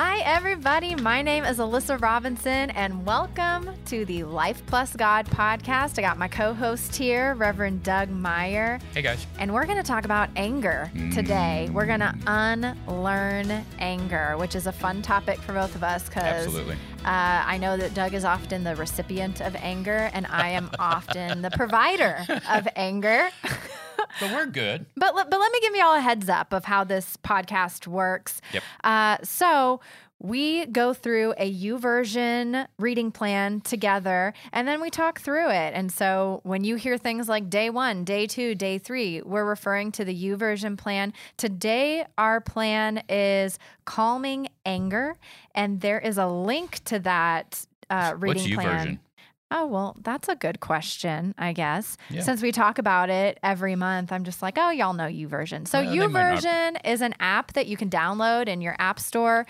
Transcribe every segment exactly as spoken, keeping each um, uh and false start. Hi everybody, my name is Alyssa Robinson and welcome to the Life Plus God podcast. I got my co-host here, Reverend Doug Meyer. Hey guys. And we're going to talk about anger mm. today. We're going to unlearn anger, which is a fun topic for both of us because uh, I know that Doug is often the recipient of anger and I am often the provider of anger. But we're good. But but let me give you all a heads up of how this podcast works. Yep. Uh, so we go through a YouVersion reading plan together, and then we talk through it. And so when you hear things like day one, day two, day three, we're referring to the YouVersion plan. Today, our plan is calming anger, and there is a link to that uh, reading plan. What's YouVersion? Oh, well, that's a good question, I guess. Yeah. Since we talk about it every month, I'm just like, oh, y'all know YouVersion. So well, YouVersion is an app that you can download in your app store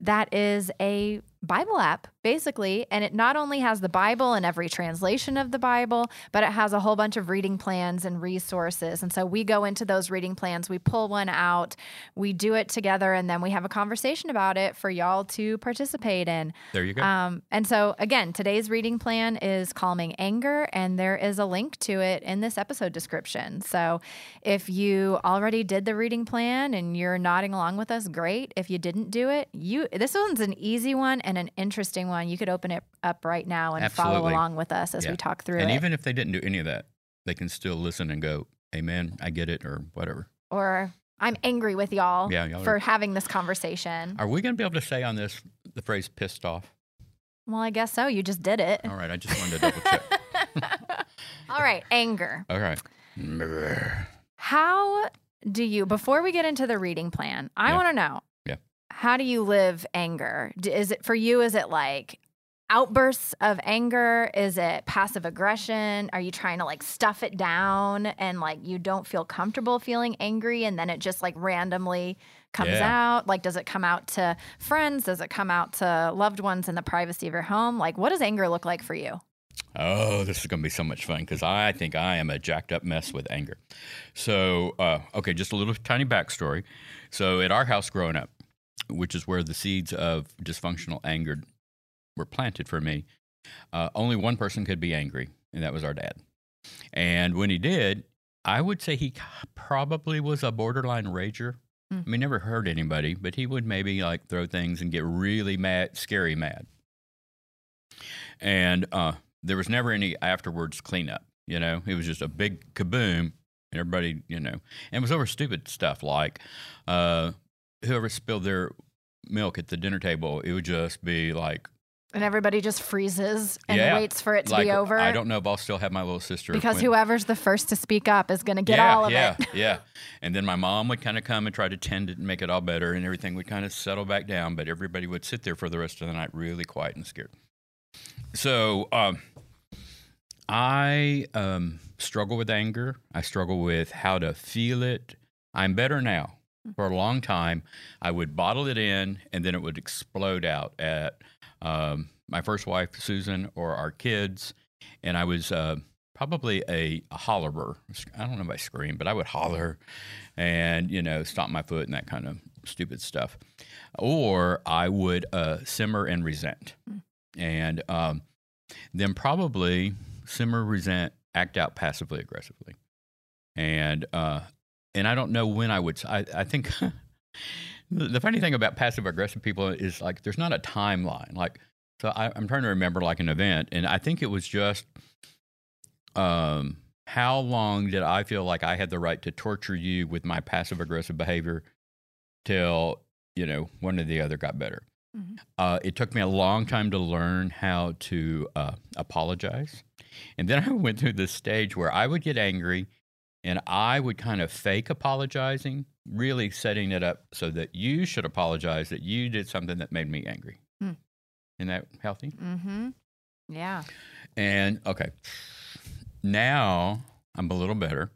that is a Bible app, basically. And it not only has the Bible and every translation of the Bible, but it has a whole bunch of reading plans and resources. And so we go into those reading plans, we pull one out, we do it together, and then we have a conversation about it for y'all to participate in. There you go. Um, and so again, today's reading plan is Calming Anger, and there is a link to it in this episode description. So if you already did the reading plan and you're nodding along with us, great. If you didn't do it, you this one's an easy one and an interesting one. You could open it up right now and Absolutely. Follow along with us as yeah. we talk through and it. And even if they didn't do any of that, they can still listen and go, amen, I get it, or whatever. Or I'm angry with y'all, yeah, y'all for are... having this conversation. Are we going to be able to say on this the phrase pissed off? Well, I guess so. You just did it. All right. I just wanted to double check. All right. Anger. All right. How do you, before we get into the reading plan, I yeah. want to know. How do you live anger? Is it for you? Is it like outbursts of anger? Is it passive aggression? Are you trying to like stuff it down and like you don't feel comfortable feeling angry and then it just like randomly comes yeah. out? Like, does it come out to friends? Does it come out to loved ones in the privacy of your home? Like, what does anger look like for you? Oh, this is going to be so much fun because I think I am a jacked up mess with anger. So, uh, okay, just a little tiny backstory. So at our house growing up, which is where the seeds of dysfunctional anger were planted for me, uh, only one person could be angry, and that was our dad. And when he did, I would say he probably was a borderline rager. Mm. I mean, never hurt anybody, but he would maybe like throw things and get really mad, scary mad. And uh, there was never any afterwards cleanup, you know? It was just a big kaboom, and everybody, you know. And it was over stupid stuff like... Uh, whoever spilled their milk at the dinner table, it would just be like... And everybody just freezes and yeah, waits for it to like, be over. I don't know if I'll still have my little sister. Because when, whoever's the first to speak up is going to get yeah, all of yeah, it. Yeah, yeah. And then my mom would kind of come and try to tend it and make it all better, and everything would kind of settle back down, but everybody would sit there for the rest of the night really quiet and scared. So um, I um, struggle with anger. I struggle with how to feel it. I'm better now. For a long time, I would bottle it in, and then it would explode out at um, my first wife, Susan, or our kids. And I was uh, probably a, a hollerer. I don't know if I screamed, but I would holler and, you know, stomp my foot and that kind of stupid stuff. Or I would uh, simmer and resent. And um, then probably simmer, resent, act out passively, aggressively. And... Uh, And I don't know when I would. I, I think the funny thing about passive-aggressive people is like there's not a timeline. Like, so I, I'm trying to remember like an event, and I think it was just um, how long did I feel like I had the right to torture you with my passive-aggressive behavior till you know one or the other got better. Mm-hmm. Uh, it took me a long time to learn how to uh, apologize, and then I went through this stage where I would get angry. And I would kind of fake apologizing, really setting it up so that you should apologize that you did something that made me angry. Mm. Isn't that healthy? Mm-hmm. Yeah. And, okay, now I'm a little better,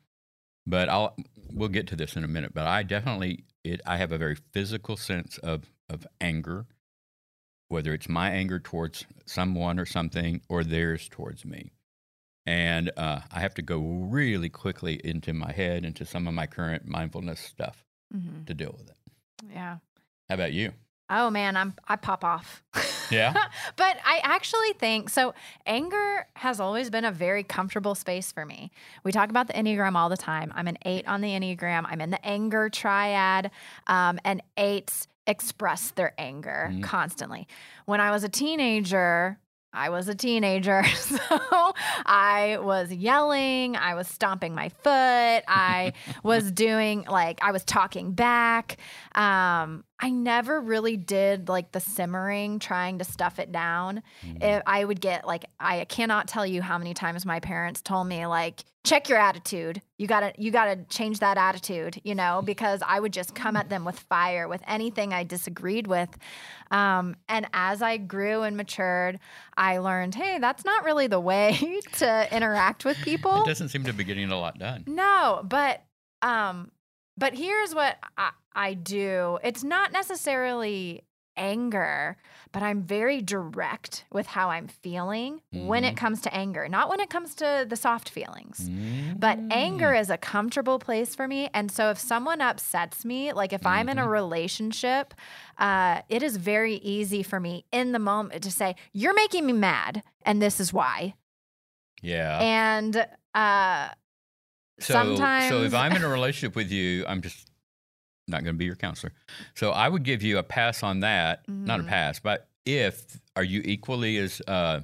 but I'll we'll get to this in a minute. But I definitely, it, I have a very physical sense of, of anger, whether it's my anger towards someone or something or theirs towards me. And uh, I have to go really quickly into my head, into some of my current mindfulness stuff mm-hmm. to deal with it. Yeah. How about you? oh man, I'm I pop off. Yeah. But I actually think, so anger has always been a very comfortable space for me. We talk about the Enneagram all the time. I'm an eight on the Enneagram. I'm in the anger triad, um, and eights express their anger mm-hmm. constantly. When I was a teenager... I was a teenager, so I was yelling, I was stomping my foot, I was doing, like, I was talking back. Um, I never really did, like, the simmering, trying to stuff it down. Mm. It, I would get, like, I cannot tell you how many times my parents told me, like, check your attitude. You gotta, you gotta change that attitude, you know, because I would just come at them with fire, with anything I disagreed with. Um, and as I grew and matured, I learned, hey, that's not really the way to interact with people. It doesn't seem to be getting a lot done. No, but, um, but here's what I, I do. It's not necessarily anger, but I'm very direct with how I'm feeling mm. when it comes to anger, not when it comes to the soft feelings. Mm. But anger is a comfortable place for me. And so if someone upsets me, like if mm-hmm. I'm in a relationship, uh, it is very easy for me in the moment to say, you're making me mad, and this is why. Yeah. And uh, so, sometimes... So if I'm in a relationship with you, I'm just... not going to be your counselor. So I would give you a pass on that. Mm-hmm. Not a pass, but if, are you equally as uh,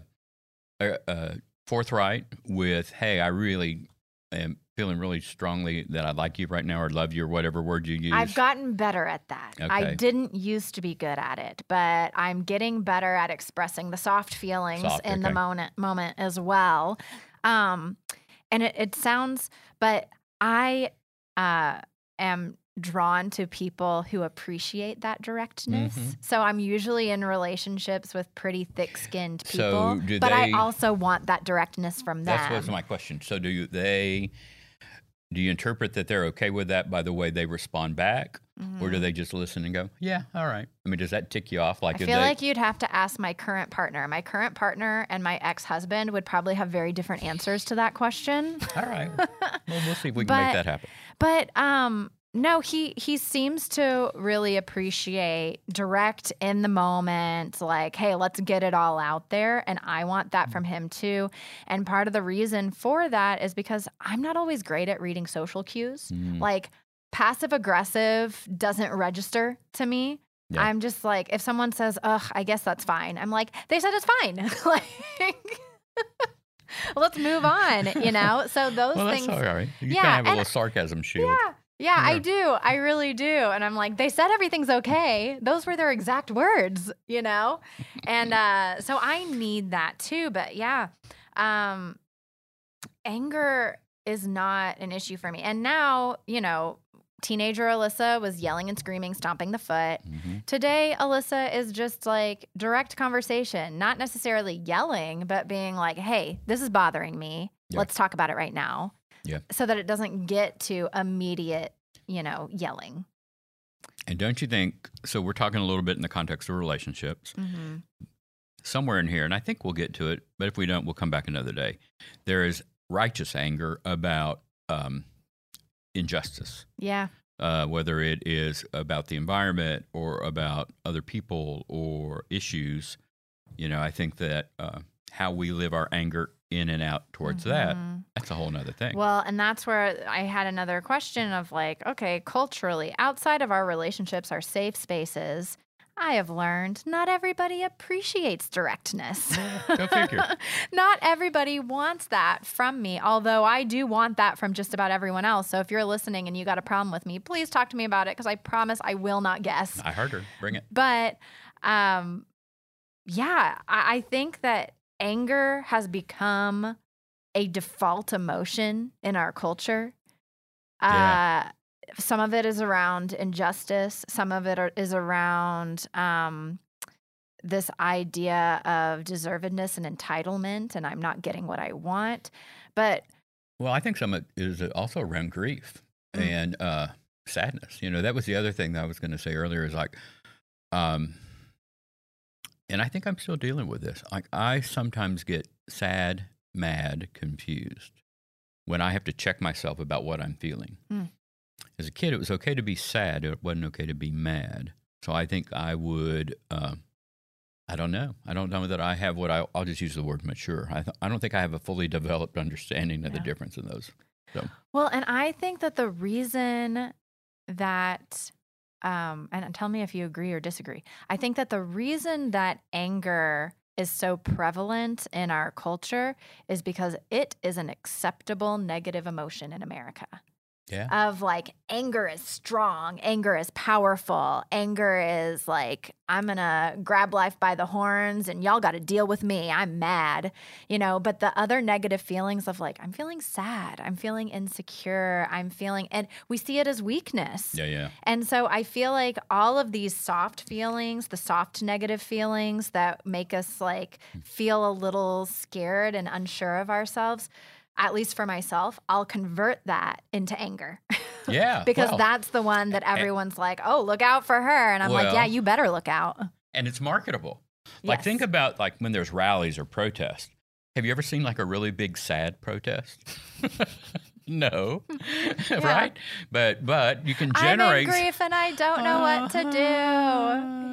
uh, forthright with, hey, I really am feeling really strongly that I like you right now, or love you, or whatever word you use? I've gotten better at that. Okay. I didn't used to be good at it, but I'm getting better at expressing the soft feelings soft, in okay. the moment, moment as well. Um, and it, it sounds, but I uh, am... drawn to people who appreciate that directness. Mm-hmm. So I'm usually in relationships with pretty thick-skinned people, so do but they, I also want that directness from them. That's what's my question. So do they, do you interpret that they're okay with that by the way they respond back? Mm-hmm. Or do they just listen and go, yeah, all right? I mean, does that tick you off? Like, I feel they... like you'd have to ask my current partner. My current partner and my ex-husband would probably have very different answers to that question. All right. Well, we'll see if we can but, make that happen. But, um... No, he, he seems to really appreciate direct in the moment, like, hey, let's get it all out there. And I want that from him too. And part of the reason for that is because I'm not always great at reading social cues. Mm. Like, passive aggressive doesn't register to me. Yeah. I'm just like, if someone says, ugh, I guess that's fine. I'm like, they said it's fine. Like... let's move on, you know? So those well, things. That's all right. You yeah, kind of have a little sarcasm shield. Yeah. Yeah, I do. I really do. And I'm like, they said everything's okay. Those were their exact words, you know? And uh, so I need that too. But yeah, um, anger is not an issue for me. And now, you know, teenager Alyssa was yelling and screaming, stomping the foot. Mm-hmm. Today, Alyssa is just like direct conversation, not necessarily yelling, but being like, hey, this is bothering me. Yep. Let's talk about it right now. Yeah. So that it doesn't get to immediate, you know, yelling. And don't you think, so we're talking a little bit in the context of relationships, mm-hmm. somewhere in here, and I think we'll get to it, but if we don't, we'll come back another day. There is righteous anger about um, injustice. Yeah. Uh, whether it is about the environment or about other people or issues, you know, I think that uh, how we live our anger in and out towards mm-hmm. that, that's a whole nother thing. Well, and that's where I had another question of like, okay, culturally, outside of our relationships, our safe spaces, I have learned not everybody appreciates directness. Go figure. Not everybody wants that from me, although I do want that from just about everyone else. So if you're listening and you got a problem with me, please talk to me about it, because I promise I will not guess. I heard her. Bring it. But um, yeah, I, I think that anger has become a default emotion in our culture. Yeah. Uh, some of it is around injustice. Some of it are, is around um, this idea of deservedness and entitlement, and I'm not getting what I want. But well, I think some of it is also around grief mm-hmm. and uh, sadness. You know, that was the other thing that I was going to say earlier is like, um, and I think I'm still dealing with this. Like, I sometimes get sad, mad, confused when I have to check myself about what I'm feeling. Mm. As a kid, it was okay to be sad. It wasn't okay to be mad. So I think I would, uh, I don't know. I don't know that I have what I, I'll just use the word mature. I, th- I don't think I have a fully developed understanding of yeah. the difference in those. So. Well, and I think that the reason that, um, and tell me if you agree or disagree, I think that the reason that anger is so prevalent in our culture is because it is an acceptable negative emotion in America. Yeah. Of like, anger is strong, anger is powerful, anger is like, I'm gonna grab life by the horns and y'all gotta deal with me, I'm mad, you know, but the other negative feelings of like, I'm feeling sad, I'm feeling insecure, I'm feeling, and we see it as weakness. Yeah, yeah. And so I feel like all of these soft feelings, the soft negative feelings that make us like feel a little scared and unsure of ourselves, at least for myself, I'll convert that into anger. Yeah. Because well, that's the one that everyone's and, like, oh, look out for her. And I'm well, like, yeah, you better look out. And it's marketable. Like, yes. Think about like when there's rallies or protests. Have you ever seen like a really big sad protest? No. Yeah. Right? But but you can generate. I'm in grief and I don't know uh, what to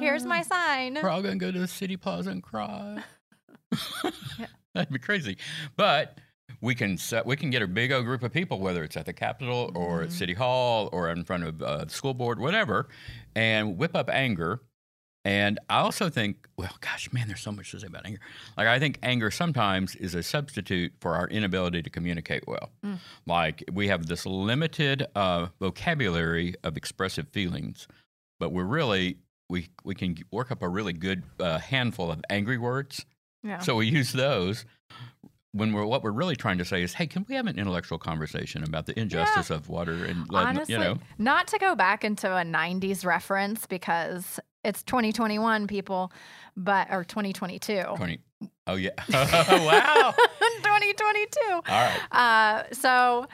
do. Here's my sign. We're all going to go to the city plaza and cry. Yeah. That'd be crazy. But We can set, we can get a big old group of people, whether it's at the Capitol or mm-hmm. at City Hall or in front of uh, the school board, whatever, and whip up anger. And I also think, well, gosh, man, there's so much to say about anger. Like, I think anger sometimes is a substitute for our inability to communicate well. Mm. Like, we have this limited uh, vocabulary of expressive feelings, but we're really, we, we can work up a really good uh, handful of angry words. Yeah. So we use those. When we're what we're really trying to say is, hey, can we have an intellectual conversation about the injustice yeah. of water and lead? Honestly, you know, not to go back into a nineties reference because it's twenty twenty-one, people, but or twenty twenty-two. twenty Oh yeah! Wow. twenty twenty-two. All right. Uh, so.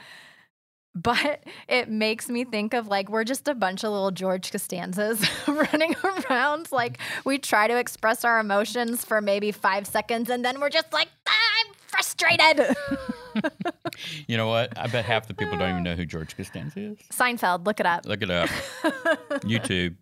But it makes me think of, like, we're just a bunch of little George Costanzas running around. Like, we try to express our emotions for maybe five seconds, and then we're just like, ah, I'm frustrated. You know what? I bet half the people don't even know who George Costanza is. Seinfeld. Look it up. Look it up. YouTube.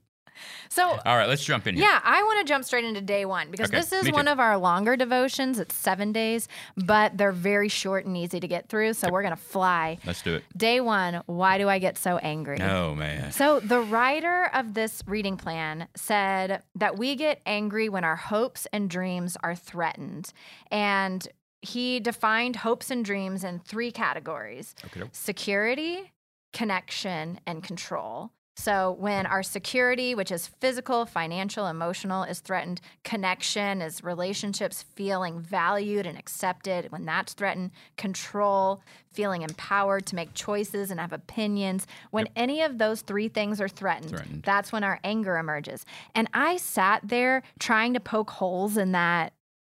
So, all right, let's jump in here. Yeah, I want to jump straight into day one because okay, this is one of our longer devotions. It's seven days, but they're very short and easy to get through, so we're going to fly. Let's do it. Day one, why do I get so angry? Oh, man. So the writer of this reading plan said that we get angry when our hopes and dreams are threatened, and he defined hopes and dreams in three categories: okay. security, connection, and control. So when our security, which is physical, financial, emotional, is threatened, connection is relationships, feeling valued and accepted. When that's threatened, control, feeling empowered to make choices and have opinions. When yep. any of those three things are threatened, threatened, that's when our anger emerges. And I sat there trying to poke holes in that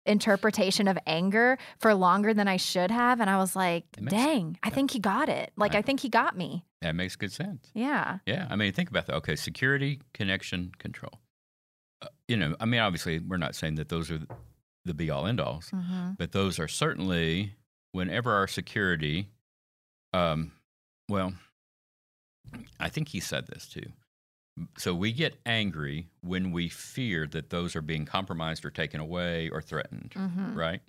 interpretation of anger for longer than I should have. And I was like, makes, dang, I yeah. think he got it. Like, right. I think he got me. That makes good sense. Yeah. Yeah. I mean, think about that. Okay. Security, connection, control. Uh, you know, I mean, obviously, we're not saying that those are the be all end alls, mm-hmm. but those are certainly whenever our security, um, well, I think he said this too. So we get angry when we fear that those are being compromised or taken away or threatened, mm-hmm. right?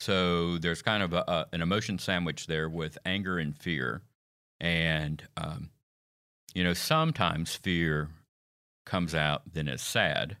So there's kind of a, a, an emotion sandwich there with anger and fear. And, um, you know, sometimes fear comes out then as sad.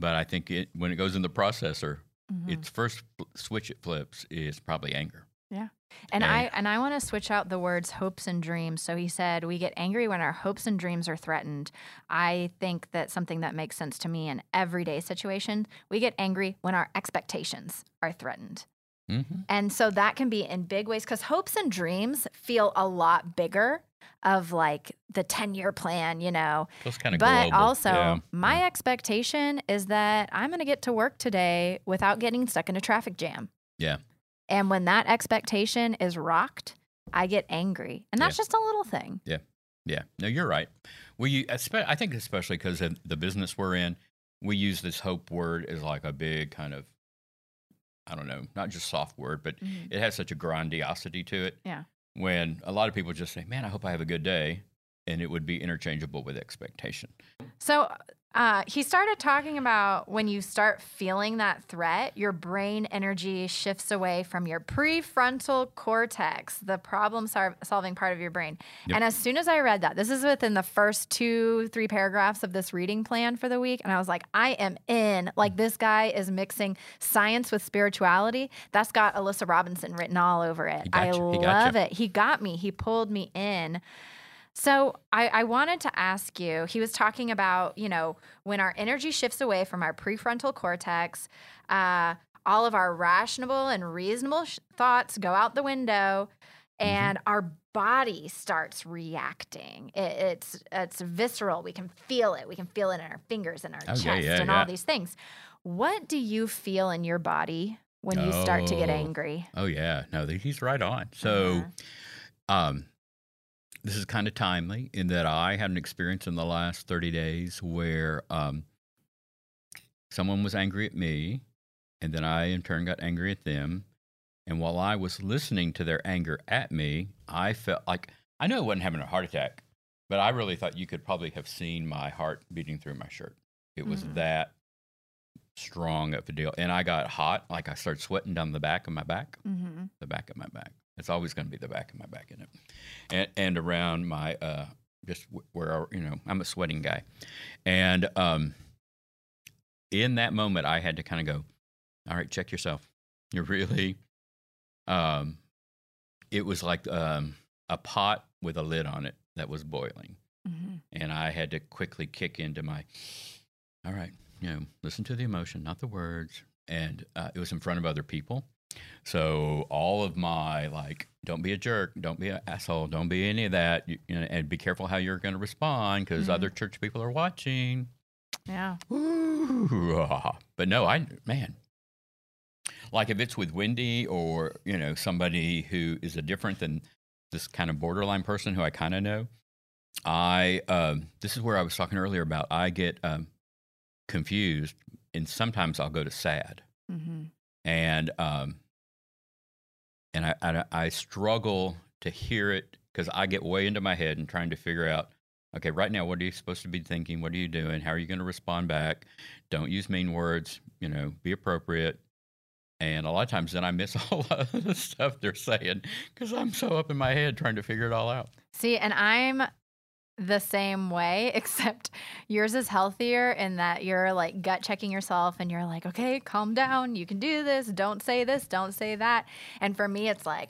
But I think it, when it goes in the processor, mm-hmm. its first switch it flips is probably anger. Yeah. And yeah. I and I want to switch out the words hopes and dreams. So he said, we get angry when our hopes and dreams are threatened. I think that's something that makes sense to me in everyday situations. We get angry when our expectations are threatened. Mm-hmm. And so that can be in big ways because hopes and dreams feel a lot bigger of like the ten-year plan, you know. But global. also yeah. my yeah. expectation is that I'm going to get to work today without getting stuck in a traffic jam. Yeah. And when that expectation is rocked, I get angry. And that's yeah. just a little thing. Yeah. Yeah. No, you're right. We, I think especially because of the business we're in, we use this hope word as like a big kind of, I don't know, not just soft word, but mm-hmm. it has such a grandiosity to it. Yeah. When a lot of people just say, man, I hope I have a good day. and it would be interchangeable with expectation. So uh, he started talking about when you start feeling that threat, your brain energy shifts away from your prefrontal cortex, the problem-solving part of your brain. Yep. And as soon as I read that, this is within the first two, three paragraphs of this reading plan for the week, and I was like, I am in. Like, this guy is mixing science with spirituality. That's got Alyssa Robinson written all over it. I love it. He got me. He pulled me in. So I, I wanted to ask you, he was talking about, you know, when our energy shifts away from our prefrontal cortex, uh, all of our rational and reasonable sh- thoughts go out the window, and mm-hmm. our body starts reacting. It, it's it's visceral. We can feel it. We can feel it in our fingers and our okay, chest yeah, and yeah. all these things. What do you feel in your body when oh, you start to get angry? Oh, yeah. No, he's right on. So uh-huh. um. This is kind of timely in that I had an experience in the last thirty days where um, someone was angry at me, and then I in turn got angry at them. And while I was listening to their anger at me, I felt like, I know I wasn't having a heart attack, but I really thought you could probably have seen my heart beating through my shirt. It was mm-hmm. that strong of a deal. And I got hot, like I started sweating down the back of my back, mm-hmm. the back of my back. It's always going to be the back of my back, isn't it? And, and around my, uh, just where, you know, I'm a sweating guy. And um, in that moment, I had to kind of go, all right, check yourself. You're really, um, it was like um, a pot with a lid on it that was boiling. Mm-hmm. And I had to quickly kick into my, all right, you know, listen to the emotion, not the words. And uh, it was in front of other people. So all of my, like, don't be a jerk, don't be an asshole, don't be any of that, you, you know, and be careful how you're going to respond because mm-hmm. other church people are watching. Yeah. Ooh, ah. But no, I, man, like if it's with Wendy or, you know, somebody who is a different than this kind of borderline person who I kind of know, I, um, this is where I was talking earlier about I get um, confused, and sometimes I'll go to sad. Mm-hmm. And um, and I, I, I struggle to hear it because I get way into my head and trying to figure out, okay, right now, what are you supposed to be thinking? What are you doing? How are you going to respond back? Don't use mean words. You know, be appropriate. And a lot of times then I miss all of the stuff they're saying because I'm so up in my head trying to figure it all out. See, and I'm the same way, except yours is healthier in that you're like gut checking yourself and you're like, okay, calm down. You can do this. Don't say this. Don't say that. And for me, it's like,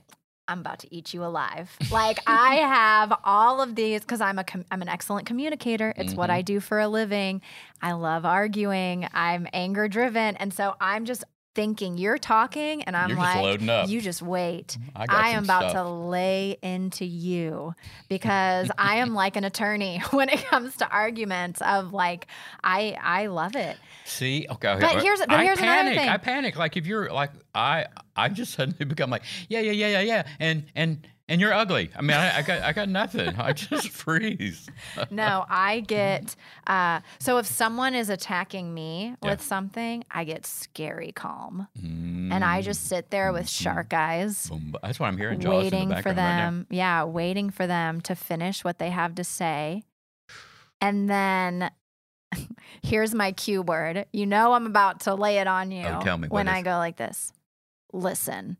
I'm about to eat you alive. Like I have all of these because I'm a com- I'm an excellent communicator. It's mm-hmm. what I do for a living. I love arguing. I'm anger driven. And so I'm just thinking you're talking and I'm you're like, just loading up. You just wait. I, I am about stuff. to lay into you because I am like an attorney when it comes to arguments of like, I, I love it. See, okay. But okay. here's, but I here's panic. another thing. I panic. Like if you're like, I, I just suddenly become like, yeah, yeah, yeah, yeah, yeah. And, and, and you're ugly. I mean, I, I got, I got nothing. I just freeze. No, I get. Uh, so if someone is attacking me yeah. with something, I get scary calm, mm. and I just sit there with shark eyes. Boom. That's what I'm hearing. Jaws waiting in the background for them. Right now. Yeah, waiting for them to finish what they have to say, and then here's my cue word. You know, I'm about to lay it on you. Oh, tell me when I is. go like this. Listen.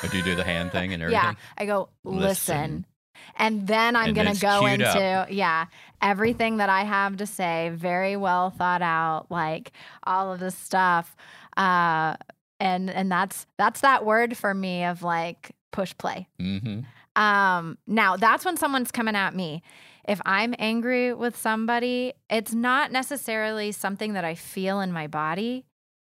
So do you do the hand thing and everything? Yeah, I go, listen. listen. And then I'm going to go into, up. yeah, everything that I have to say, very well thought out, like all of this stuff. Uh, and and that's that's that word for me of like push play. Mm-hmm. Um, now, that's when someone's coming at me. If I'm angry with somebody, it's not necessarily something that I feel in my body.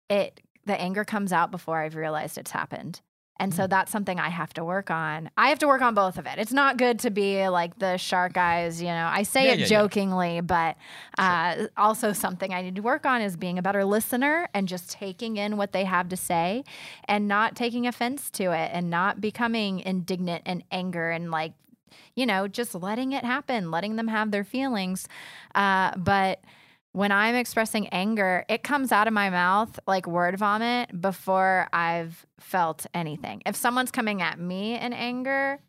It the anger comes out before I've realized it's happened. And so that's something I have to work on. I have to work on both of it. It's not good to be like the shark eyes, you know. I say yeah, it yeah, jokingly, yeah. but uh, sure. also something I need to work on is being a better listener and just taking in what they have to say and not taking offense to it and not becoming indignant and anger and like, you know, just letting it happen, letting them have their feelings. Uh, but when I'm expressing anger, it comes out of my mouth like word vomit before I've felt anything. If someone's coming at me in anger,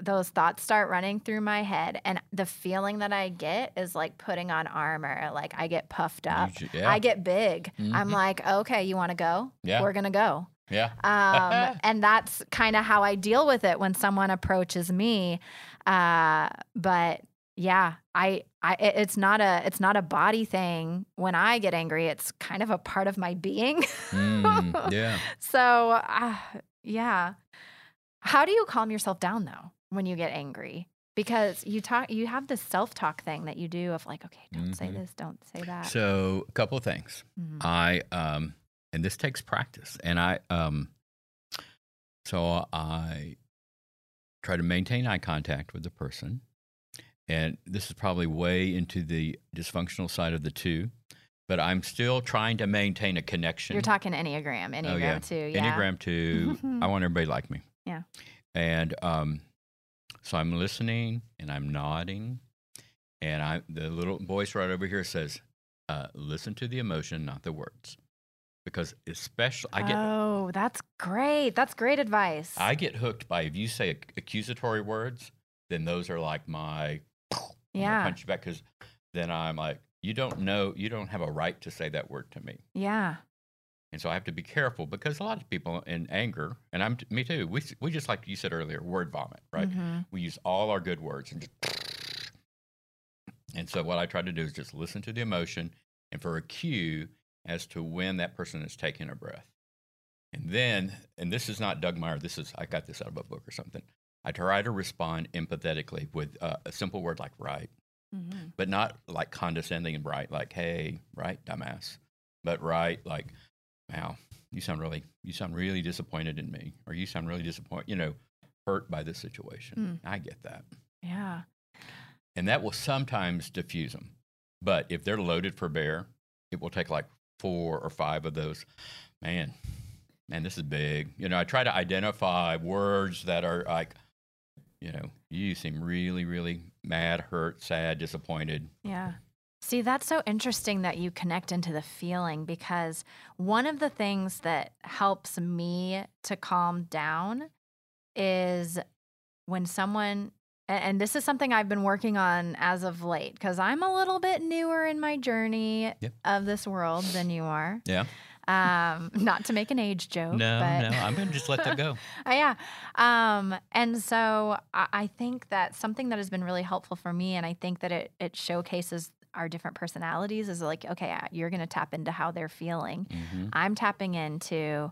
those thoughts start running through my head, and the feeling that I get is like putting on armor. Like I get puffed up. Yeah. I get big. Mm-hmm. I'm like, okay, you want to go? Yeah. We're going to go. Yeah. um, and that's kind of how I deal with it when someone approaches me. Uh, but yeah, I, I, it, it's not a, it's not a body thing. When I get angry, it's kind of a part of my being. mm, yeah. So, uh, yeah. How do you calm yourself down though, when you get angry? Because you talk, you have this self-talk thing that you do of like, okay, don't mm-hmm. say this, don't say that. So a couple of things. Mm-hmm. I, um, And this takes practice. And I, um, so I try to maintain eye contact with the person. And this is probably way into the dysfunctional side of the two, but I'm still trying to maintain a connection. You're talking Enneagram, Enneagram oh, yeah. two. Yeah. Enneagram two. I want everybody to like me. Yeah. And um, so I'm listening and I'm nodding. And I, the little voice right over here says, uh, listen to the emotion, not the words. Because especially, I get. Oh, that's great. That's great advice. I get hooked by if you say accusatory words, then those are like my. Yeah. Punch you back, because then I'm like, you don't know, you don't have a right to say that word to me. Yeah. And so I have to be careful, because a lot of people in anger, and I'm me too. We we just, like you said earlier, word vomit, right? Mm-hmm. We use all our good words and just. And so what I try to do is just listen to the emotion, and for a cue as to when that person is taking a breath. And then, and this is not Doug Meyer, this is, I got this out of a book or something. I try to respond empathetically with uh, a simple word like right, mm-hmm. but not like condescending and right, like, hey, right, dumbass, but right, like, wow, you sound really, you sound really disappointed in me, or you sound really disappointed, you know, hurt by this situation. Mm. I get that. Yeah. And that will sometimes diffuse them. But if they're loaded for bear, it will take like four or five of those, man, man, this is big. You know, I try to identify words that are like, you know, you seem really, really mad, hurt, sad, disappointed. Yeah. See, that's so interesting that you connect into the feeling, because one of the things that helps me to calm down is when someone, and this is something I've been working on as of late, because I'm a little bit newer in my journey yep. of this world than you are. Yeah. Um, not to make an age joke. No, but no, I'm going to just let that go. yeah. Um, and so I, I think that something that has been really helpful for me, and I think that it, it showcases our different personalities, is like, okay, you're going to tap into how they're feeling. Mm-hmm. I'm tapping into,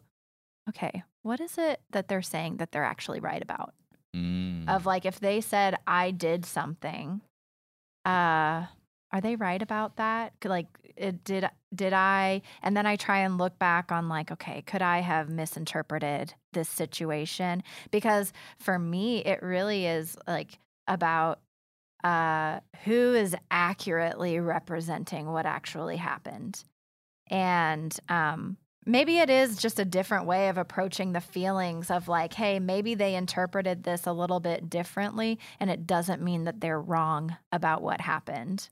okay, what is it that they're saying that they're actually right about? Mm. Of like, if they said I did something, uh, are they right about that? Like, it, did did I? And then I try and look back on like, okay, could I have misinterpreted this situation? Because for me, it really is like about uh, who is accurately representing what actually happened, and um. Maybe it is just a different way of approaching the feelings of like, hey, maybe they interpreted this a little bit differently, and it doesn't mean that they're wrong about what happened.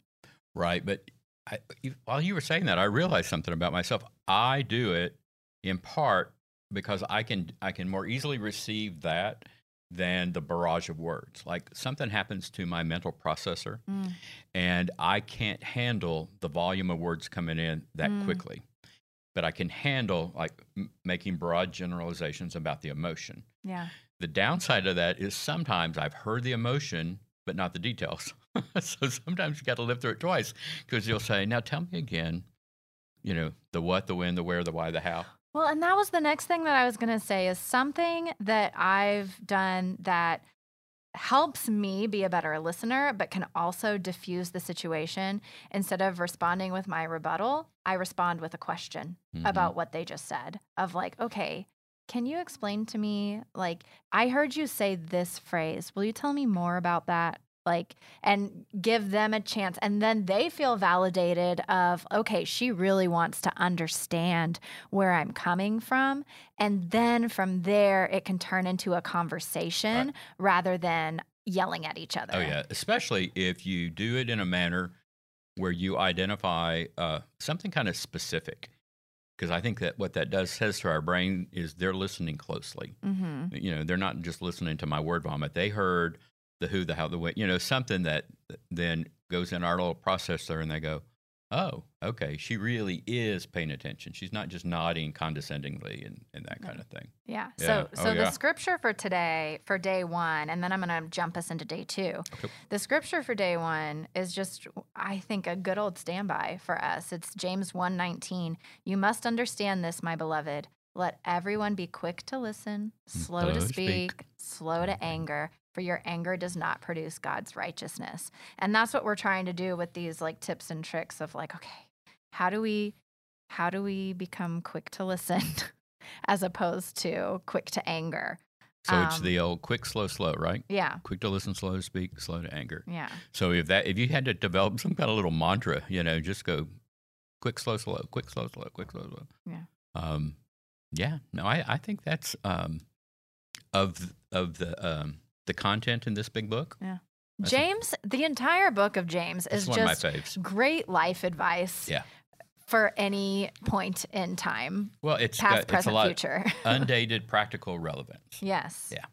Right. But I, while you were saying that, I realized something about myself. I do it in part because I can I can more easily receive that than the barrage of words. Like, something happens to my mental processor, mm. and I can't handle the volume of words coming in that mm. quickly. But I can handle like m- making broad generalizations about the emotion. Yeah. The downside of that is sometimes I've heard the emotion, but not the details. So sometimes you got to live through it twice, because you'll say, now tell me again, you know, the what, the when, the where, the why, the how. Well, and that was the next thing that I was going to say, is something that I've done that helps me be a better listener, but can also diffuse the situation. Instead of responding with my rebuttal, I respond with a question mm-hmm. about what they just said, of like, okay, can you explain to me, like, I heard you say this phrase. Will you tell me more about that? Like, and give them a chance. And then they feel validated of, okay, she really wants to understand where I'm coming from. And then from there, it can turn into a conversation right. rather than yelling at each other. Oh, yeah. Especially if you do it in a manner where you identify uh, something kind of specific. Because I think that what that does says to our brain is they're listening closely. Mm-hmm. You know, they're not just listening to my word vomit. They heard the who, the how, the what, you know, something that then goes in our little processor and they go, oh, okay, she really is paying attention. She's not just nodding condescendingly and, and that kind of thing. Yeah. yeah. So so oh, yeah. the scripture for today, for day one, and then I'm going to jump us into day two. Okay. The scripture for day one is just, I think, a good old standby for us. It's James one nineteen. You must understand this, my beloved. Let everyone be quick to listen, slow, slow to speak, speak, slow to anger, for your anger does not produce God's righteousness. And that's what we're trying to do with these like tips and tricks of like, okay, how do we, how do we become quick to listen as opposed to quick to anger? So um, it's the old quick, slow, slow, right? Yeah. Quick to listen, slow to speak, slow to anger. Yeah. So if that, if you had to develop some kind of little mantra, you know, just go quick, slow, slow, quick, slow, slow, quick, slow, slow. Yeah. Um, Yeah, no, I, I think that's um, of of the um, the content in this big book. Yeah, I James, think, the entire book of James is just great life advice. Yeah. For any point in time. Well, it's past, got, present, it's a lot future, undated, practical relevance. Yes. Yeah.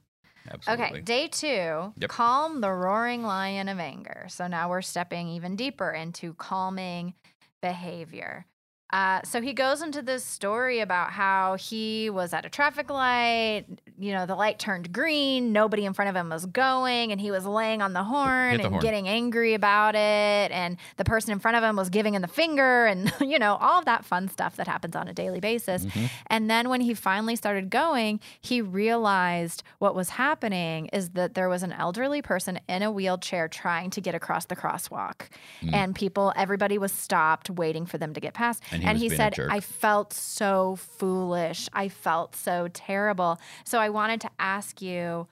Absolutely. Okay, day two, yep. Calm the roaring lion of anger. So now we're stepping even deeper into calming behavior. Uh, so he goes into this story about how he was at a traffic light, you know, the light turned green, nobody in front of him was going, and he was laying on the horn and getting angry about it, and the person in front of him was giving him the finger, and, you know, all of that fun stuff that happens on a daily basis. Mm-hmm. And then when he finally started going, he realized what was happening is that there was an elderly person in a wheelchair trying to get across the crosswalk, mm-hmm. and people, everybody was stopped waiting for them to get past. And And he, he said, I felt so foolish. I felt so terrible. So I wanted to ask you,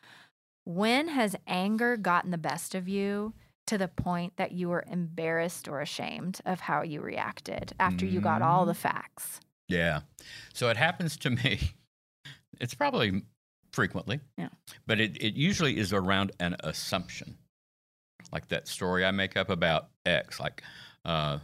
when has anger gotten the best of you to the point that you were embarrassed or ashamed of how you reacted after mm. you got all the facts? Yeah. So it happens to me. It's probably frequently. Yeah. But it, it usually is around an assumption. Like that story I make up about X, like uh,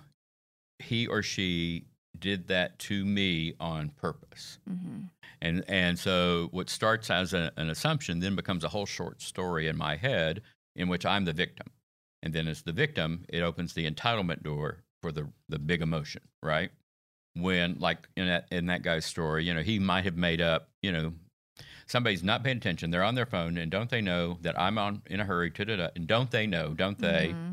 he or she did that to me on purpose. Mm-hmm. And and so what starts as a, an assumption then becomes a whole short story in my head in which I'm the victim. And then as the victim, it opens the entitlement door for the, the big emotion, right? When, like in that, in that guy's story, you know, he might have made up, you know, somebody's not paying attention, they're on their phone, and don't they know that I'm on in a hurry, da-da-da, and don't they know, don't they? Mm-hmm.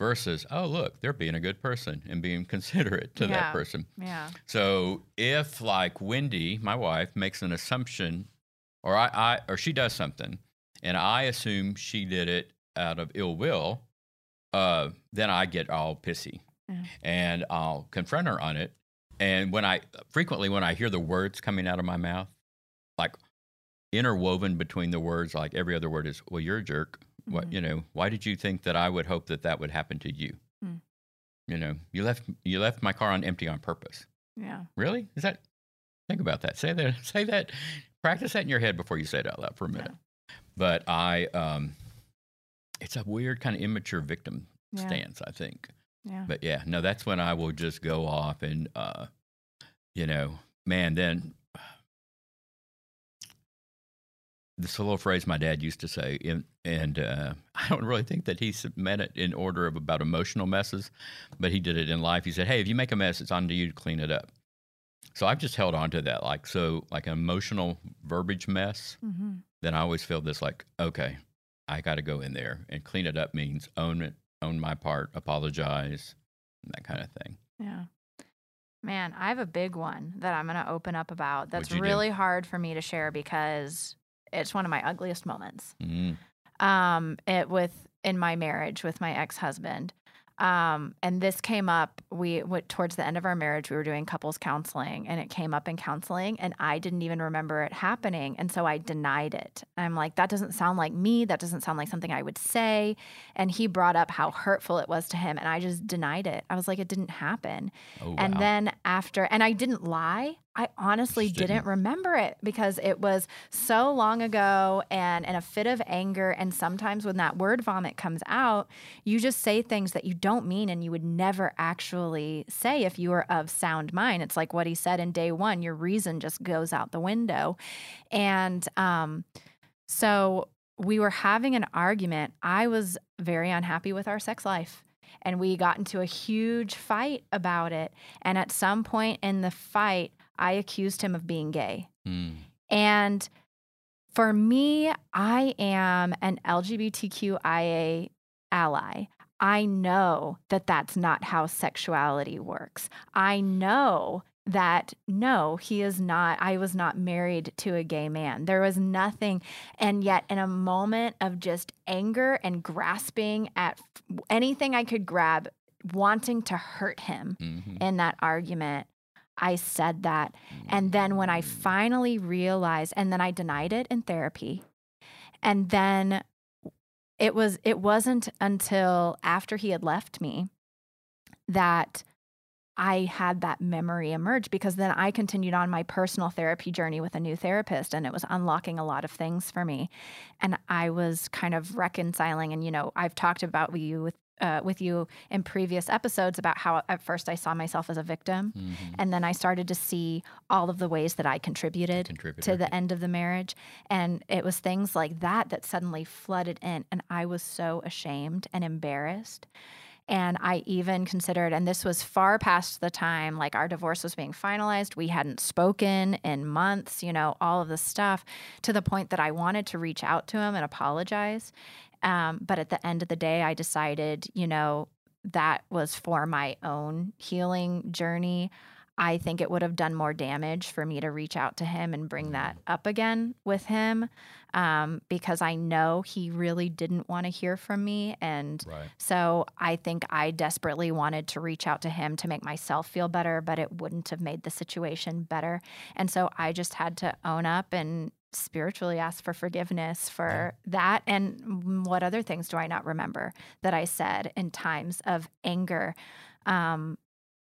Versus, oh, look, they're being a good person and being considerate to yeah. that person. Yeah. So if, like, Wendy, my wife, makes an assumption, or I, I or she does something, and I assume she did it out of ill will, uh, then I get all pissy. Yeah. And I'll confront her on it. And when I frequently when I hear the words coming out of my mouth, like interwoven between the words, like every other word is, well, you're a jerk. What, you know, why did you think that I would hope that that would happen to you? Mm. You know, you left you left my car on empty on purpose. Yeah. Really? Is that? Think about that. Say that. Say that. Practice that in your head before you say it out loud for a minute. Yeah. But I, um, it's a weird kind of immature victim yeah. stance, I think. Yeah. But yeah, no, that's when I will just go off and, uh, you know, man, then. This little phrase my dad used to say, and, and uh, I don't really think that he meant it in order of about emotional messes, but he did it in life. He said, hey, if you make a mess, it's on to you to clean it up. So I've just held on to that. Like, so like an emotional verbiage mess, mm-hmm. then I always feel this like, okay, I got to go in there and clean it up means own it, own my part, apologize, and that kind of thing. Yeah. Man, I have a big one that I'm going to open up about that's really do? hard for me to share because— It's one of my ugliest moments. Mm. Um, it with in my marriage with my ex-husband, um, and this came up. We went towards the end of our marriage. We were doing couples counseling, and it came up in counseling, and I didn't even remember it happening, and so I denied it. I'm like, that doesn't sound like me. That doesn't sound like something I would say. And he brought up how hurtful it was to him, and I just denied it. I was like, it didn't happen. Oh, wow. And then after, and I didn't lie. I honestly didn't remember it because it was so long ago, and in a fit of anger, and sometimes when that word vomit comes out, you just say things that you don't mean and you would never actually say if you were of sound mind. It's like what he said in day one, your reason just goes out the window. And um, so we were having an argument. I was very unhappy with our sex life. And we got into a huge fight about it. And at some point in the fight, I accused him of being gay. Mm. And for me, I am an L G B T Q I A ally. I know that that's not how sexuality works. I know that, no, he is not, I was not married to a gay man. There was nothing. And yet in a moment of just anger and grasping at anything I could grab, wanting to hurt him mm-hmm. in that argument, I said that. And then when I finally realized, and then I denied it in therapy. And then it was, it wasn't until after he had left me that I had that memory emerge, because then I continued on my personal therapy journey with a new therapist, and it was unlocking a lot of things for me. And I was kind of reconciling. And, you know, I've talked about with you with Uh, with you in previous episodes about how at first I saw myself as a victim, mm-hmm. and then I started to see all of the ways that I contributed, contributed to the end of the marriage. And it was things like that that suddenly flooded in, and I was so ashamed and embarrassed. And I even considered, and this was far past the time, like our divorce was being finalized. We hadn't spoken in months, you know, all of this stuff, to the point that I wanted to reach out to him and apologize. Um, but at the end of the day, I decided, you know, that was for my own healing journey. I think it would have done more damage for me to reach out to him and bring that up again with him, um, because I know he really didn't want to hear from me. And right. so I think I desperately wanted to reach out to him to make myself feel better, but it wouldn't have made the situation better. And so I just had to own up and spiritually ask for forgiveness for yeah. that. And what other things do I not remember that I said in times of anger? Um,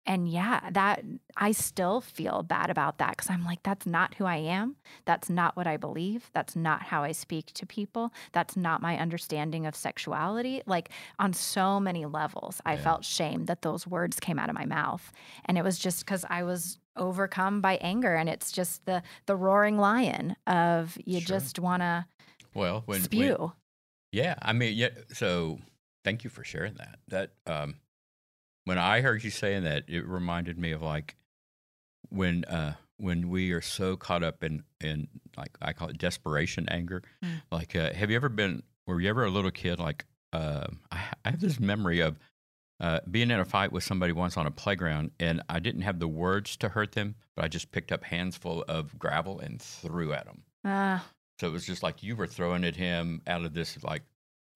And yeah, that I still feel bad about that, because I'm like, that's not who I am. That's not what I believe. That's not how I speak to people. That's not my understanding of sexuality. Like on so many levels, I yeah. felt shame that those words came out of my mouth. And it was just because I was overcome by anger. And it's just the the roaring lion of you sure. just want to well, when, spew. When, yeah, I mean, yeah. So thank you for sharing that. That um When I heard you saying that, it reminded me of like when uh, when we are so caught up in, in like I call it desperation anger. Mm. Like, uh, have you ever been? Were you ever a little kid? Like, uh, I, I have this memory of uh, being in a fight with somebody once on a playground, and I didn't have the words to hurt them, but I just picked up hands full of gravel and threw at them. Uh, so it was just like you were throwing at him out of this like.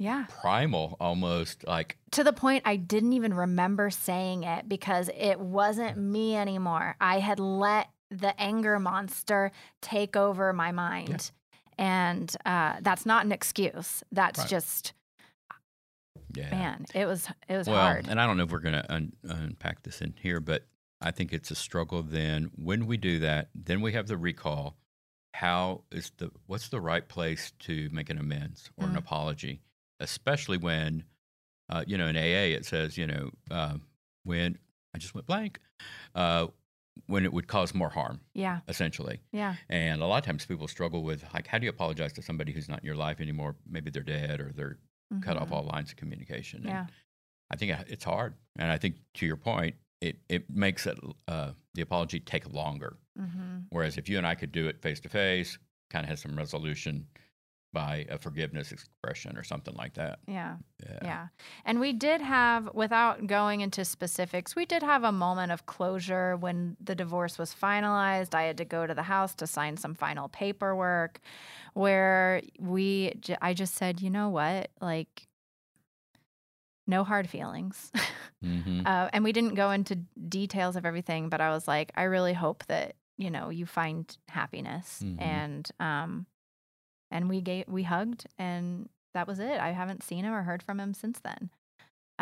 Yeah. Primal, almost like. To the point I didn't even remember saying it because it wasn't me anymore. I had let the anger monster take over my mind. Yeah. And uh, that's not an excuse. That's right. just, yeah. man, it was it was well, hard. And I don't know if we're going to un- unpack this in here, but I think it's a struggle then. When we do that, then we have the recall. How is the, what's the right place to make an amends or mm. an apology? Especially when, uh, you know, in A A it says, you know, uh, when I just went blank, uh, when it would cause more harm. Yeah. Essentially. Yeah. And a lot of times people struggle with, like, how do you apologize to somebody who's not in your life anymore? Maybe they're dead or they're mm-hmm. cut off all lines of communication. Yeah. And I think it's hard. And I think, to your point, it, it makes it, uh, the apology take longer. Mm-hmm. Whereas if you and I could do it face-to-face, kind of has some resolution by a forgiveness expression or something like that. Yeah. yeah, yeah. And we did have, without going into specifics, we did have a moment of closure when the divorce was finalized. I had to go to the house to sign some final paperwork where we, I just said, you know what, like, no hard feelings. mm-hmm. uh, and we didn't go into details of everything, but I was like, I really hope that, you know, you find happiness mm-hmm. and, um, And we gave, we hugged, and that was it. I haven't seen him or heard from him since then.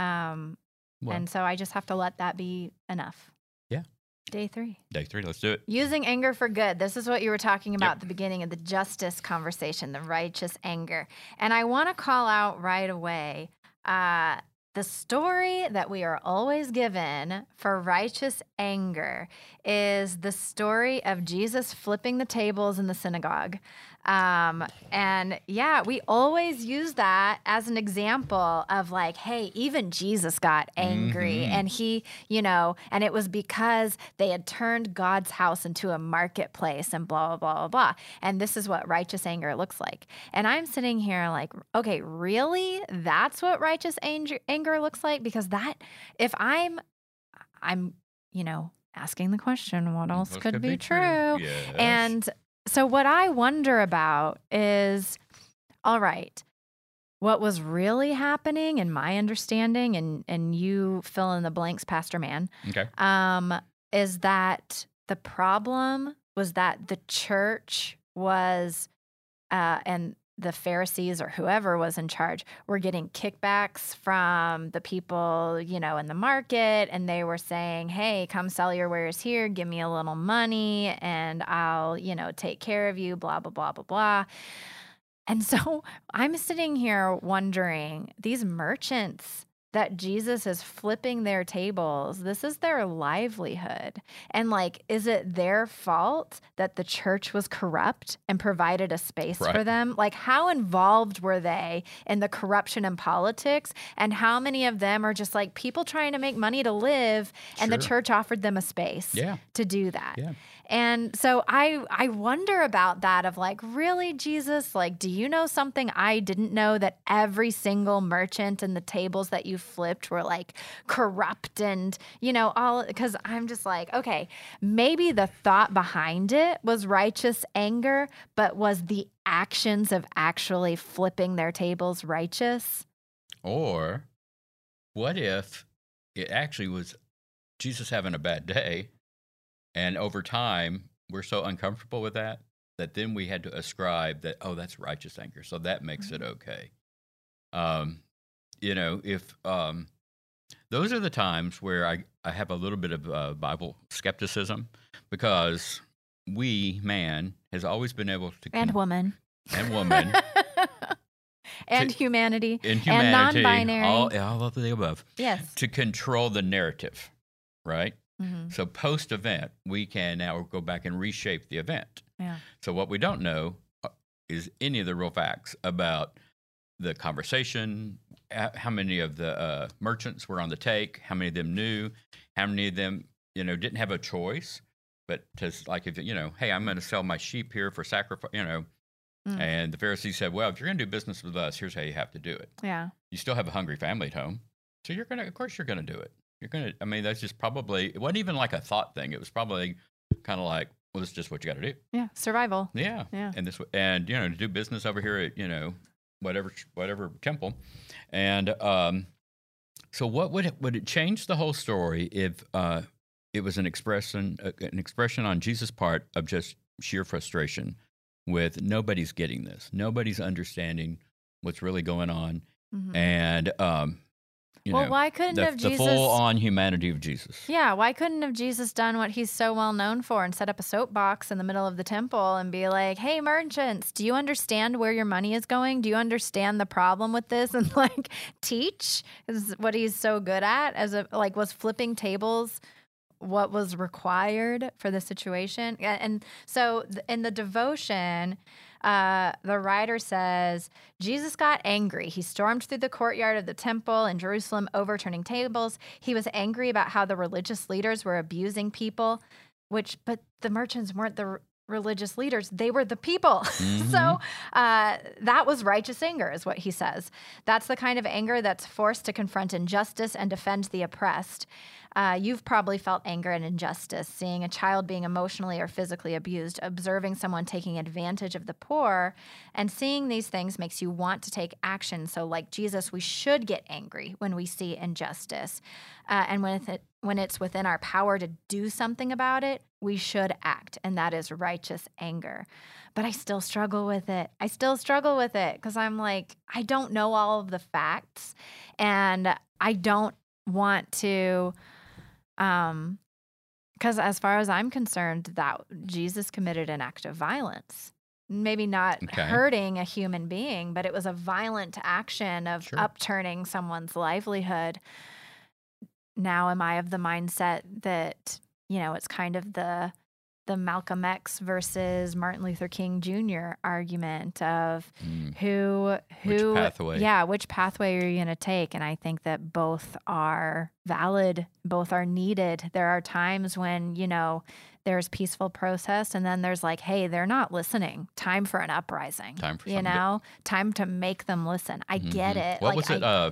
Um, well, and so I just have to let that be enough. Yeah. Day three. Day three. Let's do it. Using anger for good. This is what you were talking about yep. at the beginning of the justice conversation, the righteous anger. And I want to call out right away uh, the story that we are always given for righteous anger is the story of Jesus flipping the tables in the synagogue. Um, and yeah, we always use that as an example of like, hey, even Jesus got angry mm-hmm. and he, you know, and it was because they had turned God's house into a marketplace and blah, blah, blah, blah, blah. And this is what righteous anger looks like. And I'm sitting here like, okay, really? That's what righteous anger, anger looks like? Because that, if I'm, I'm, you know, asking the question, what else what could, could be, be true? true? Yes. And so what I wonder about is, all right, what was really happening in my understanding, and, and you fill in the blanks, Pastor Man, okay. um, is that the problem was that the church was, uh, and the Pharisees or whoever was in charge were getting kickbacks from the people, you know, in the market, and they were saying, hey, come sell your wares here, give me a little money, and I'll, you know, take care of you, blah, blah, blah, blah, blah. And so I'm sitting here wondering, these merchants that Jesus is flipping their tables, this is their livelihood. And like, is it their fault that the church was corrupt and provided a space right. for them? Like, how involved were they in the corruption in politics? And how many of them are just like people trying to make money to live and sure. the church offered them a space yeah. to do that? Yeah. And so I I wonder about that of like, really, Jesus, like, do you know something I didn't know, that every single merchant and the tables that you flipped were like corrupt and, you know, all, because I'm just like, okay, maybe the thought behind it was righteous anger, but was the actions of actually flipping their tables righteous? Or what if it actually was Jesus having a bad day? And over time, we're so uncomfortable with that, that then we had to ascribe that, oh, that's righteous anger, so that makes mm-hmm. it okay. Um, you know, if um, those are the times where I, I have a little bit of uh, Bible skepticism, because we, man, has always been able to— And woman. And woman. and, to, humanity, and humanity. And non-binary. All, all of the above. Yes. To control the narrative, right? Mm-hmm. So post-event, we can now go back and reshape the event. Yeah. So what we don't know is any of the real facts about the conversation, how many of the uh, merchants were on the take, how many of them knew, how many of them, you know, didn't have a choice, but just like, if you know, hey, I'm going to sell my sheep here for sacrifice, you know. Mm. And the Pharisees said, well, if you're going to do business with us, here's how you have to do it. Yeah. You still have a hungry family at home, so you're going to, of course you're going to do it. You're going to, I mean, that's just probably, it wasn't even like a thought thing. It was probably kind of like, well, it's just what you got to do. Yeah. Survival. Yeah. Yeah. And this, and, you know, to do business over here at, you know, whatever, whatever temple. And, um, so what would it, would it change the whole story if, uh, it was an expression, uh, an expression on Jesus' part of just sheer frustration with nobody's getting this, nobody's understanding what's really going on. Mm-hmm. And, um, You well, know, why couldn't the, have Jesus... The full-on humanity of Jesus. Yeah, why couldn't have Jesus done what he's so well known for and set up a soapbox in the middle of the temple and be like, hey, merchants, do you understand where your money is going? Do you understand the problem with this? And, like, teach is what he's so good at. As a, like, was flipping tables what was required for the situation? And so in the devotion... Uh, the writer says, Jesus got angry. He stormed through the courtyard of the temple in Jerusalem, overturning tables. He was angry about how the religious leaders were abusing people, which, but the merchants weren't the r- religious leaders. They were the people. Mm-hmm. So uh, that was righteous anger is what he says. That's the kind of anger that's forced to confront injustice and defend the oppressed. Uh, you've probably felt anger and injustice, seeing a child being emotionally or physically abused, observing someone taking advantage of the poor, and seeing these things makes you want to take action. So like Jesus, we should get angry when we see injustice. Uh, and when it, when it's within our power to do something about it, we should act, and that is righteous anger. But I still struggle with it. I still struggle with it because I'm like, I don't know all of the facts, and I don't want to... Um, Because as far as I'm concerned, that Jesus committed an act of violence. Maybe not okay. hurting a human being, but it was a violent action of sure. upturning someone's livelihood. Now am I of the mindset that, you know, it's kind of the the Malcolm X versus Martin Luther King Junior argument of mm. who, who, which pathway? yeah, which pathway are you going to take? And I think that both are valid, both are needed. There are times when, you know, there's peaceful protest and then there's like, hey, they're not listening. Time for an uprising, time for you know, to... time to make them listen. I mm-hmm. get it. What like, was it? I... Uh,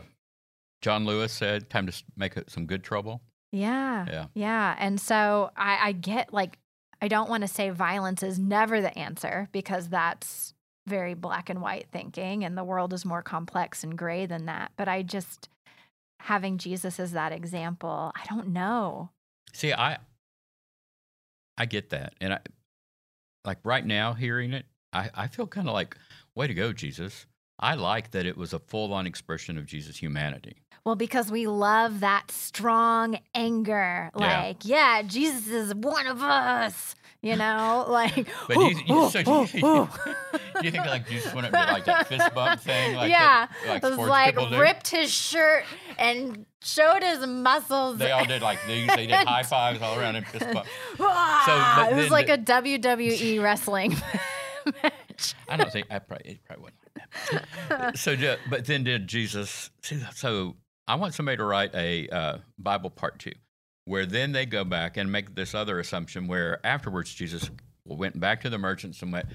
John Lewis said, time to make some good trouble. Yeah. Yeah. Yeah. And so I, I get like, I don't want to say violence is never the answer because that's very black and white thinking and the world is more complex and gray than that. But I just, having Jesus as that example, I don't know. See, I I get that. And I like right now hearing it, I, I feel kind of like, way to go, Jesus. I like that it was a full-on expression of Jesus' humanity. Well, because we love that strong anger, like, yeah, yeah Jesus is one of us, you know, like. But ooh, you, you, ooh, so ooh, you, ooh. Do you think like Jesus went up to like that fist bump thing? Like yeah, that, like, it was like ripped his shirt and showed his muscles. They all did like these. They did high fives all around and fist bump. Ah, so, it was like the, a W W E wrestling match. I don't think I probably it probably wasn't like that. So, but then did Jesus? See, so. I want somebody to write a uh, Bible part two, where then they go back and make this other assumption where afterwards Jesus went back to the merchants and went,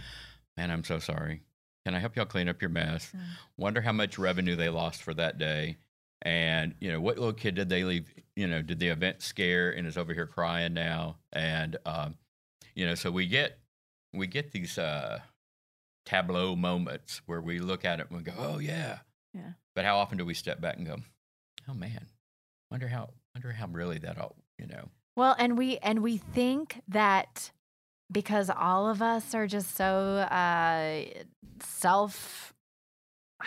man, I'm so sorry. Can I help y'all clean up your mess? Mm. Wonder how much revenue they lost for that day. And, you know, what little kid did they leave? You know, did the event scare and is over here crying now? And, um, you know, so we get we get these uh, tableau moments where we look at it and we go, oh, yeah. yeah. But how often do we step back and go, oh man, wonder how wonder how really that all, you know. Well, and we and we think that because all of us are just so uh, self,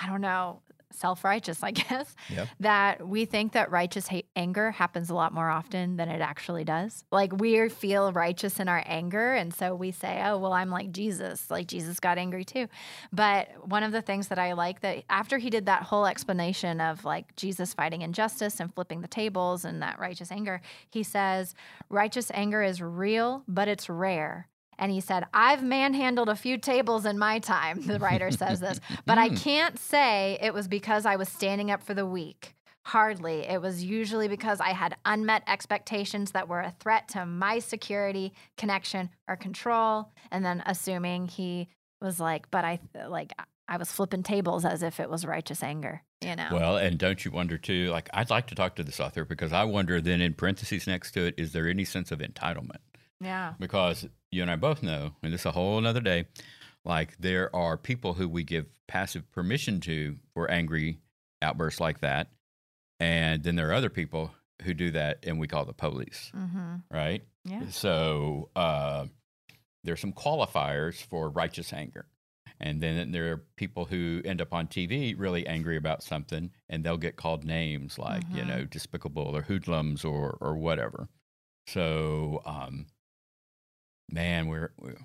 I don't know, self-righteous, I guess, yep. that we think that righteous hate, anger happens a lot more often than it actually does. Like we feel righteous in our anger, and so we say, oh, well, I'm like Jesus. Like Jesus got angry too. But one of the things that I like that after he did that whole explanation of like Jesus fighting injustice and flipping the tables and that righteous anger, he says, righteous anger is real, but it's rare. And he said, I've manhandled a few tables in my time, the writer says this, but I can't say it was because I was standing up for the weak. Hardly. It was usually because I had unmet expectations that were a threat to my security, connection, or control. And then assuming he was like, but I like I was flipping tables as if it was righteous anger, you know? Well, and don't you wonder too, like I'd like to talk to this author because I wonder then in parentheses next to it, is there any sense of entitlement? Yeah. Because you and I both know, and this is a whole nother day, like there are people who we give passive permission to for angry outbursts like that. And then there are other people who do that and we call the police, mm-hmm. right? Yeah. So uh, there's some qualifiers for righteous anger. And then there are people who end up on T V really angry about something and they'll get called names like, mm-hmm. you know, despicable or hoodlums or, or whatever. So, um, man, we're, we're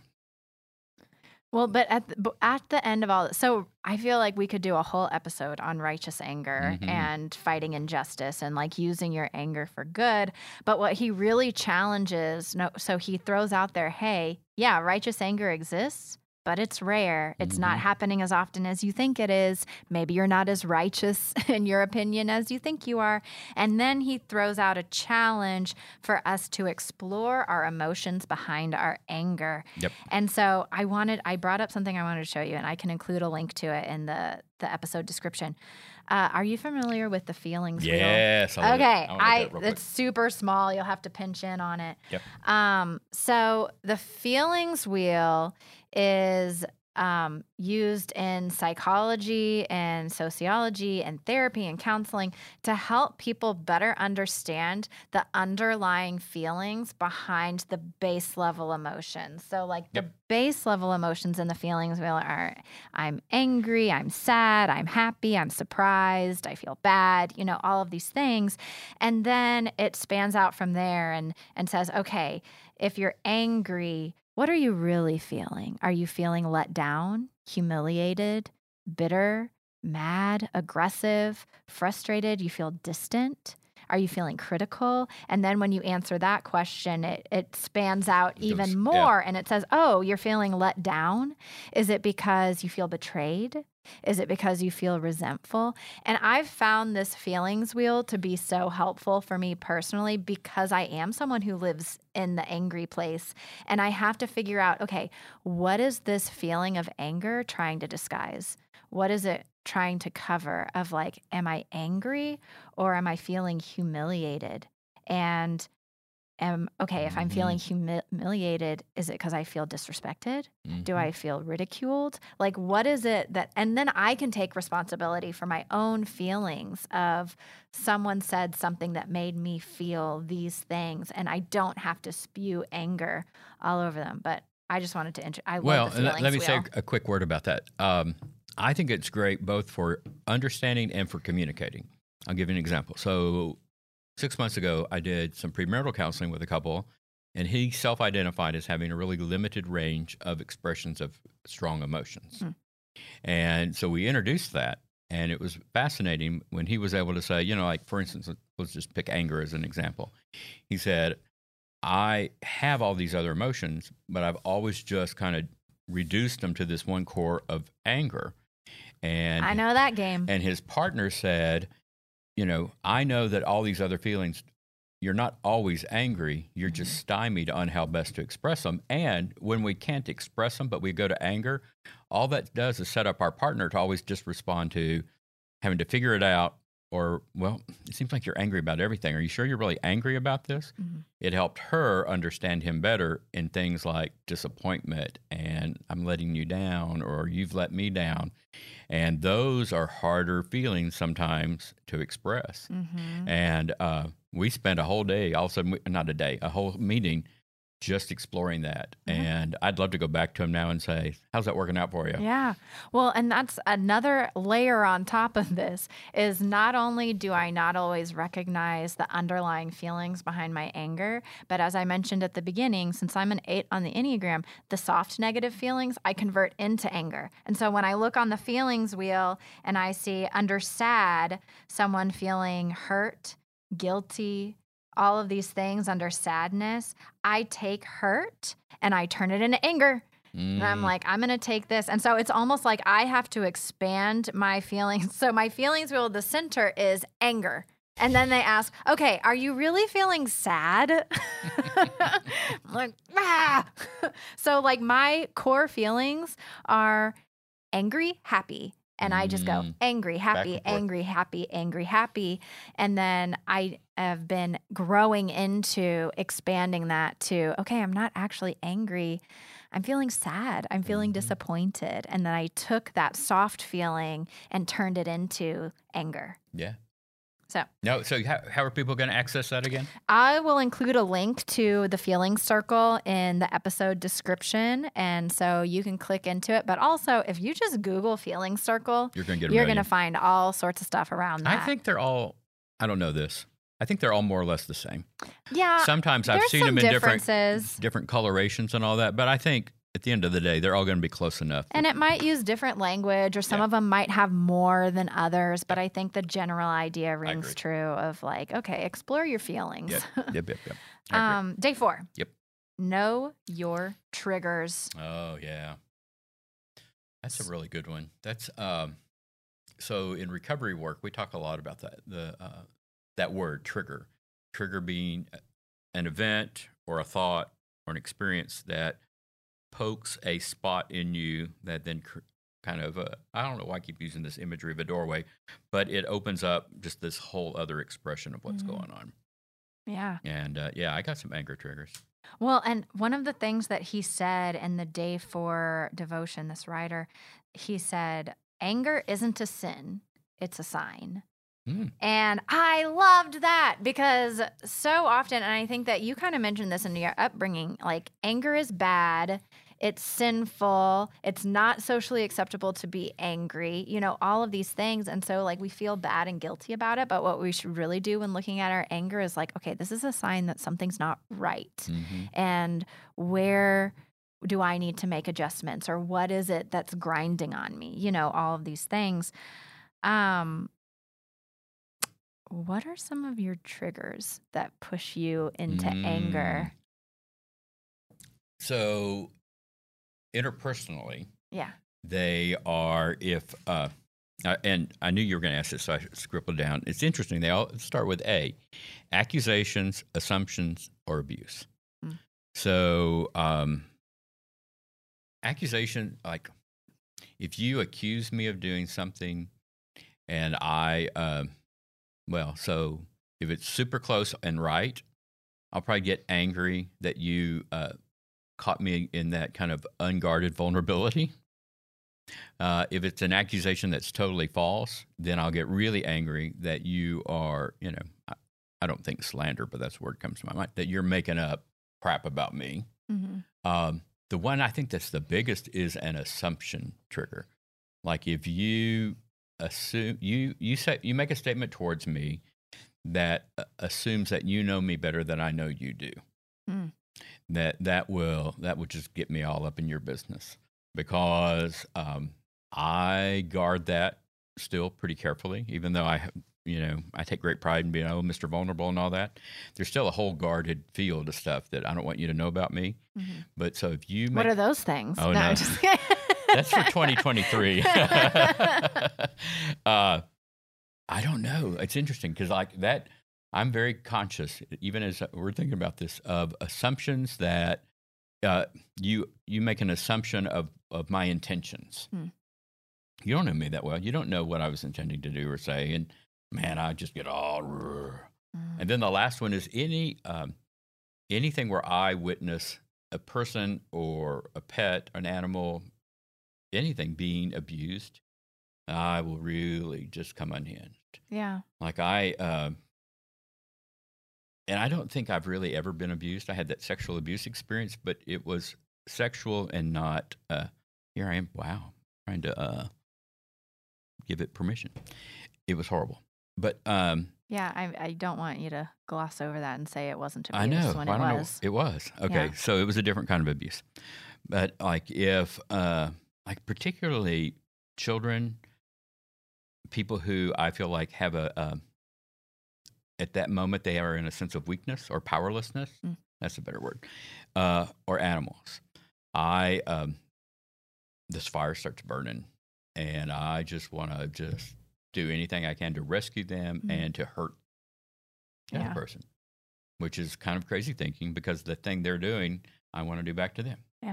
well, but at the, at the end of all this, so I feel like we could do a whole episode on righteous anger mm-hmm. and fighting injustice and like using your anger for good. But what he really challenges, no, so he throws out there, hey, yeah, righteous anger exists, but it's rare. It's mm-hmm. not happening as often as you think it is. Maybe you're not as righteous in your opinion as you think you are. And then he throws out a challenge for us to explore our emotions behind our anger. Yep. And so I wanted, I brought up something I wanted to show you, and I can include a link to it in the, the episode description. Uh, are you familiar with the feelings wheel? Yes. I'll okay. It. I, it it's super small. You'll have to pinch in on it. Yep. Um, so the feelings wheel is um, used in psychology and sociology and therapy and counseling to help people better understand the underlying feelings behind the base level emotions. So like yep. the base level emotions and the feelings are, I'm angry, I'm sad, I'm happy, I'm surprised, I feel bad, you know, all of these things. And then it spans out from there and, and says, okay, if you're angry, what are you really feeling? Are you feeling let down, humiliated, bitter, mad, aggressive, frustrated? You feel distant? Are you feeling critical? And then when you answer that question, it, it spans out it even goes, more. Yeah. And it says, oh, you're feeling let down? Is it because you feel betrayed? Is it because you feel resentful? And I've found this feelings wheel to be so helpful for me personally because I am someone who lives in the angry place. And I have to figure out, okay, what is this feeling of anger trying to disguise? What is it trying to cover of like, am I angry or am I feeling humiliated? And am, okay, if I'm feeling humi- humiliated, is it because I feel disrespected? Mm-hmm. Do I feel ridiculed? Like, what is it that, and then I can take responsibility for my own feelings of someone said something that made me feel these things, and I don't have to spew anger all over them. But I just wanted to, int- I well, love the feelings Well, let me wheel. say a quick word about that. Um, I think it's great both for understanding and for communicating. I'll give you an example. So, Six months ago, I did some premarital counseling with a couple, and he self-identified as having a really limited range of expressions of strong emotions. Mm. And so we introduced that, and it was fascinating when he was able to say, you know, like, for instance, let's just pick anger as an example. He said, I have all these other emotions, but I've always just kind of reduced them to this one core of anger. And I know that game. And his partner said, you know, I know that all these other feelings, you're not always angry. You're just stymied on how best to express them. And when we can't express them, but we go to anger, all that does is set up our partner to always just respond to having to figure it out or, well, it seems like you're angry about everything. Are you sure you're really angry about this? Mm-hmm. It helped her understand him better in things like disappointment and I'm letting you down or you've let me down. And those are harder feelings sometimes to express. Mm-hmm. And uh, we spent a whole day, all of a sudden, not a day, a whole meeting just exploring that. Mm-hmm. And I'd love to go back to him now and say, how's that working out for you? Yeah. Well, and that's another layer on top of this is not only do I not always recognize the underlying feelings behind my anger, but as I mentioned at the beginning, since I'm an eight on the Enneagram, the soft negative feelings I convert into anger. And so when I look on the feelings wheel and I see under sad, someone feeling hurt, guilty, all of these things under sadness, I take hurt and I turn it into anger. Mm. And I'm like, I'm going to take this. And so it's almost like I have to expand my feelings. So my feelings wheel, the center is anger. And then they ask, okay, are you really feeling sad? I'm like, ah. So like my core feelings are angry, happy. And I just go angry, happy, angry, happy, angry, happy. And then I have been growing into expanding that to, okay, I'm not actually angry. I'm feeling sad. I'm feeling mm-hmm. disappointed. And then I took that soft feeling and turned it into anger. Yeah. So no, so how, how are people going to access that again? I will include a link to the Feelings Circle in the episode description, and so you can click into it. But also, if you just Google Feelings Circle, you're going to you're going to find all sorts of stuff around that. I think they're all, I don't know this, I think they're all more or less the same. Yeah. Sometimes I've seen them in different, different colorations and all that, but I think at the end of the day, they're all going to be close enough. And it might use different language, or some yeah. of them might have more than others, but I think the general idea rings true of like, okay, explore your feelings. Yep, yep, yep. yep. Um, day four. Yep. Know your triggers. Oh, yeah. That's a really good one. That's um, so in recovery work, we talk a lot about that, the uh, that word, trigger. Trigger being an event or a thought or an experience that pokes a spot in you that then cr- kind of, uh, I don't know why I keep using this imagery of a doorway, but it opens up just this whole other expression of what's mm-hmm. going on. Yeah. And uh, yeah, I got some anger triggers. Well, and one of the things that he said in the day for devotion, this writer, he said, anger isn't a sin, it's a sign. Mm. And I loved that because so often, and I think that you kind of mentioned this in your upbringing, like anger is bad, it's sinful, it's not socially acceptable to be angry, you know, all of these things. And so like we feel bad and guilty about it, but what we should really do when looking at our anger is like, okay, this is a sign that something's not right. Mm-hmm. And where do I need to make adjustments, or what is it that's grinding on me? You know, all of these things. Um, what are some of your triggers that push you into mm. anger? So interpersonally, yeah, they are if, uh, and I knew you were going to ask this, so I scribbled it down. It's interesting. They all start with A, accusations, assumptions, or abuse. Mm. So, um, accusation, like if you accuse me of doing something and I, uh, well, so if it's super close and right, I'll probably get angry that you uh, caught me in that kind of unguarded vulnerability. Uh, if it's an accusation that's totally false, then I'll get really angry that you are, you know, I, I don't think slander, but that's the word comes to my mind, that you're making up crap about me. Mm-hmm. Um, The one I think that's the biggest is an assumption trigger. Like if you assume you you say you make a statement towards me that assumes that you know me better than I know you do, mm. that that will that will just get me all up in your business because um, I guard that still pretty carefully, even though I you know I take great pride in being oh Mister Vulnerable and all that. There's still a whole guarded field of stuff that I don't want you to know about me. Mm-hmm. But so if you make, what are those things? Oh no, no. Just that's for twenty twenty-three. uh, I don't know. It's interesting because like that, I'm very conscious, even as we're thinking about this, of assumptions that uh, you you make an assumption of of my intentions. Hmm. You don't know me that well. You don't know what I was intending to do or say, and man, I just get all. Mm. And then the last one is any um, anything where I witness a person or a pet, an animal, anything being abused, I will really just come unhinged. Yeah. Like I, uh, and I don't think I've really ever been abused. I had that sexual abuse experience, but it was sexual and not, uh, here I am, wow, trying to uh, give it permission. It was horrible. But, um, yeah, I, I don't want you to gloss over that and say it wasn't abuse. I know. When I don't it was. Know. It was. Okay. Yeah. So it was a different kind of abuse. But like if, uh, like particularly children, people who I feel like have a, uh, at that moment they are in a sense of weakness or powerlessness. Mm. That's a better word. Uh, or animals. I, um, this fire starts burning and I just want to just do anything I can to rescue them mm-hmm. and to hurt the yeah. other person, which is kind of crazy thinking because the thing they're doing, I want to do back to them. Yeah.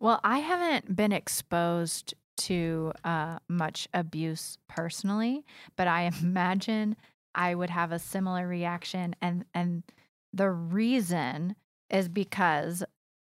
Well, I haven't been exposed to uh, much abuse personally, but I imagine I would have a similar reaction. And, and the reason is because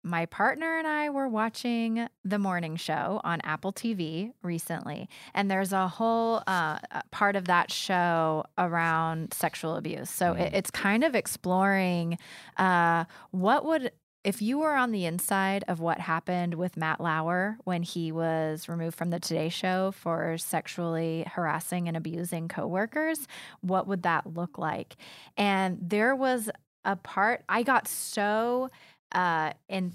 my partner and I were watching The Morning Show on Apple T V recently, and there's a whole uh, part of that show around sexual abuse. So mm. it, it's kind of exploring uh, what would... If you were on the inside of what happened with Matt Lauer when he was removed from the Today Show for sexually harassing and abusing coworkers, what would that look like? And there was a part... I got so... Uh, in,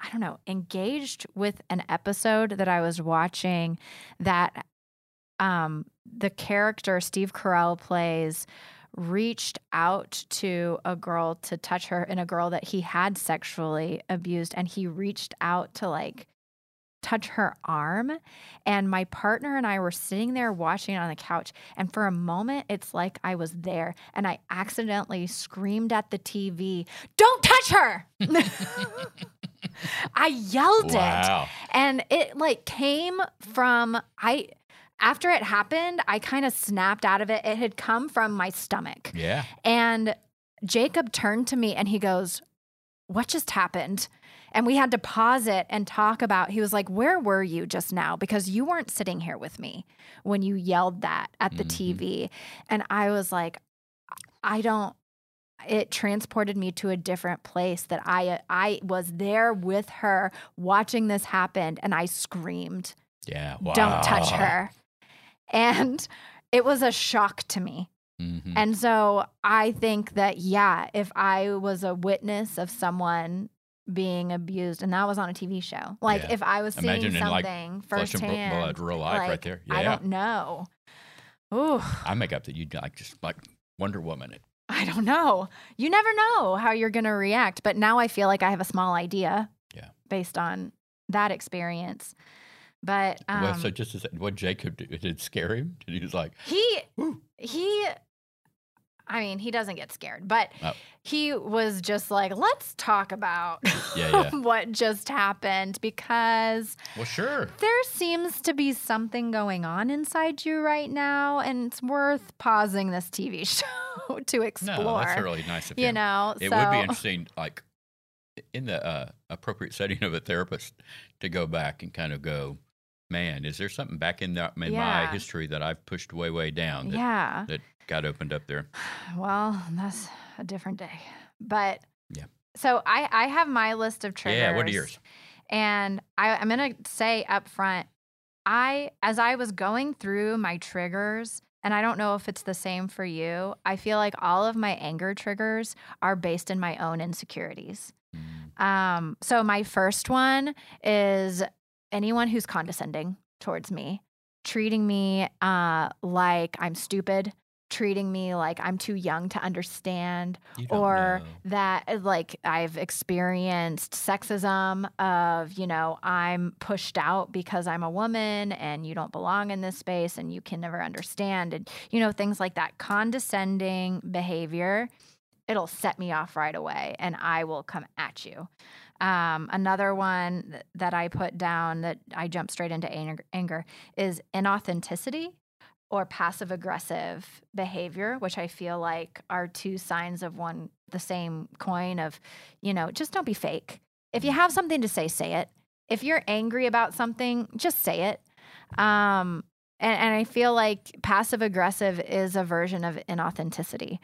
I don't know, engaged with an episode that I was watching that um, the character Steve Carell plays reached out to a girl to touch her and a girl that he had sexually abused. And he reached out to like touch her arm. And my partner and I were sitting there watching it on the couch. And for a moment, it's like I was there. And I accidentally screamed at the T V, "Don't touch her!" I yelled wow. it. And it like came from, I, after it happened, I kind of snapped out of it. It had come from my stomach. Yeah. And Jacob turned to me and he goes, what just happened? And we had to pause it and talk about, he was like, where were you just now? Because you weren't sitting here with me when you yelled that at the mm-hmm. T V. And I was like, I don't, it transported me to a different place that I, I was there with her watching this happen. And I screamed, yeah, wow. Don't touch her. And it was a shock to me. Mm-hmm. And so I think that, yeah, if I was a witness of someone being abused, and that was on a T V show, like yeah. if I was seeing Imagine something like firsthand, blood, real life, like, right there. Yeah. I don't know. Ooh, I make up that you'd like just like Wonder Woman it. I don't know. You never know how you're going to react. But now I feel like I have a small idea. Yeah. Based on that experience. But um, well, so just as what Jacob did, did scare him. Did he was like he woo. he. I mean, he doesn't get scared, but oh. he was just like, let's talk about yeah, yeah. what just happened, because well, sure. there seems to be something going on inside you right now, and it's worth pausing this T V show to explore. No, that's really nice of you. You know, it so. would be interesting, like in the uh, appropriate setting of a therapist, to go back and kind of go, man, is there something back in, the, in yeah. my history that I've pushed way, way down that, yeah. that got opened up there? Well, that's a different day. But yeah. so I, I have my list of triggers. Yeah, what are yours? And I, I'm going to say up front, I, as I was going through my triggers, and I don't know if it's the same for you, I feel like all of my anger triggers are based in my own insecurities. Mm. Um, so my first one is anyone who's condescending towards me, treating me uh, like I'm stupid, treating me like I'm too young to understand, or know. that like I've experienced sexism of, you know, I'm pushed out because I'm a woman and you don't belong in this space and you can never understand, and, you know, things like that. Condescending behavior, it'll set me off right away and I will come at you. Um, another one th- that I put down that I jump straight into anger, anger is inauthenticity or passive aggressive behavior, which I feel like are two sides of one, the same coin of, you know, just don't be fake. If you have something to say, say it. If you're angry about something, just say it. Um, and, and I feel like passive aggressive is a version of inauthenticity.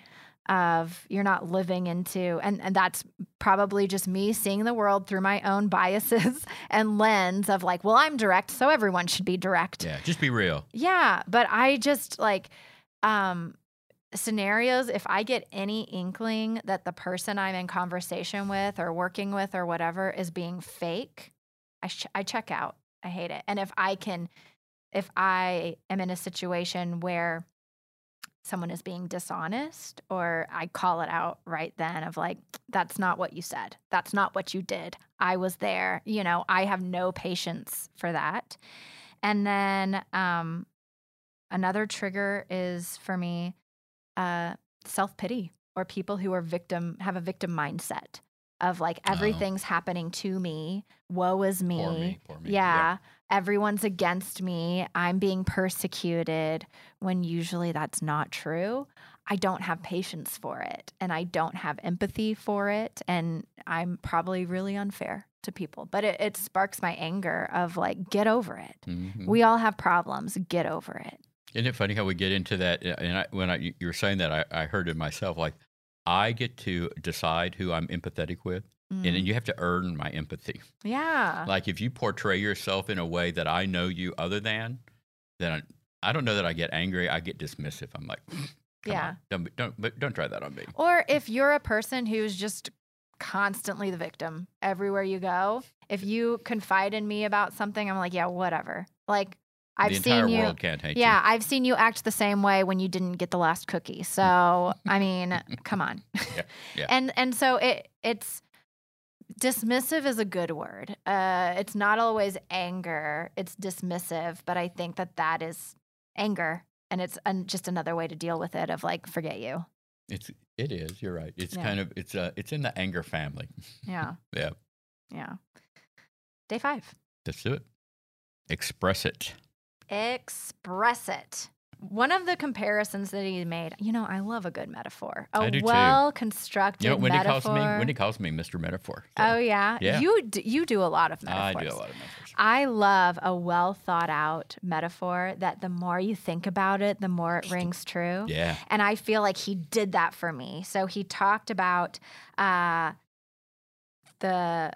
Of you're not living into, and, and that's probably just me seeing the world through my own biases and lens of like, well, I'm direct, so everyone should be direct. Yeah, just be real. Yeah, but I just like um, scenarios, if I get any inkling that the person I'm in conversation with or working with or whatever is being fake, I, sh- I check out. I hate it. And if I can, if I am in a situation where someone is being dishonest, or I call it out right then of like, that's not what you said. That's not what you did. I was there. You know, I have no patience for that. And then um, another trigger is for me uh, self-pity, or people who are victim, have a victim mindset of like, everything's oh. happening to me. Woe is me. Poor me, poor me. Yeah. Yep. Everyone's against me. I'm being persecuted, when usually that's not true. I don't have patience for it, and I don't have empathy for it, and I'm probably really unfair to people. But it, it sparks my anger of like, get over it. Mm-hmm. We all have problems. Get over it. Isn't it funny how we get into that? And I, when I, you were saying that, I, I heard it myself. Like, I get to decide who I'm empathetic with. Mm. And then you have to earn my empathy. Yeah. Like if you portray yourself in a way that I know you other than, then I, I don't know that I get angry. I get dismissive. I'm like, yeah, on, don't don't don't try that on me. Or if you're a person who's just constantly the victim everywhere you go, if you confide in me about something, I'm like, yeah, whatever. Like I've the entire seen you. World can't hate yeah, you. I've seen you act the same way when you didn't get the last cookie. So I mean, come on. Yeah, yeah. And and so it it's. Dismissive is a good word. Uh, it's not always anger. It's dismissive, but I think that that is anger, and it's an, just another way to deal with it of like, forget you. It's it is. You're right. It's yeah. kind of it's uh it's in the anger family. Yeah. yeah. Yeah. Day five. Let's do it. Express it. Express it. one of the comparisons that he made, you know, I love a good metaphor. A well-constructed you know, Wendy metaphor. Calls me, Wendy calls me Mister Metaphor. So. Oh, yeah? yeah. You, d you do a lot of metaphors. I do a lot of metaphors. I love a well-thought-out metaphor that the more you think about it, the more it rings true. Yeah. And I feel like he did that for me. So he talked about uh, the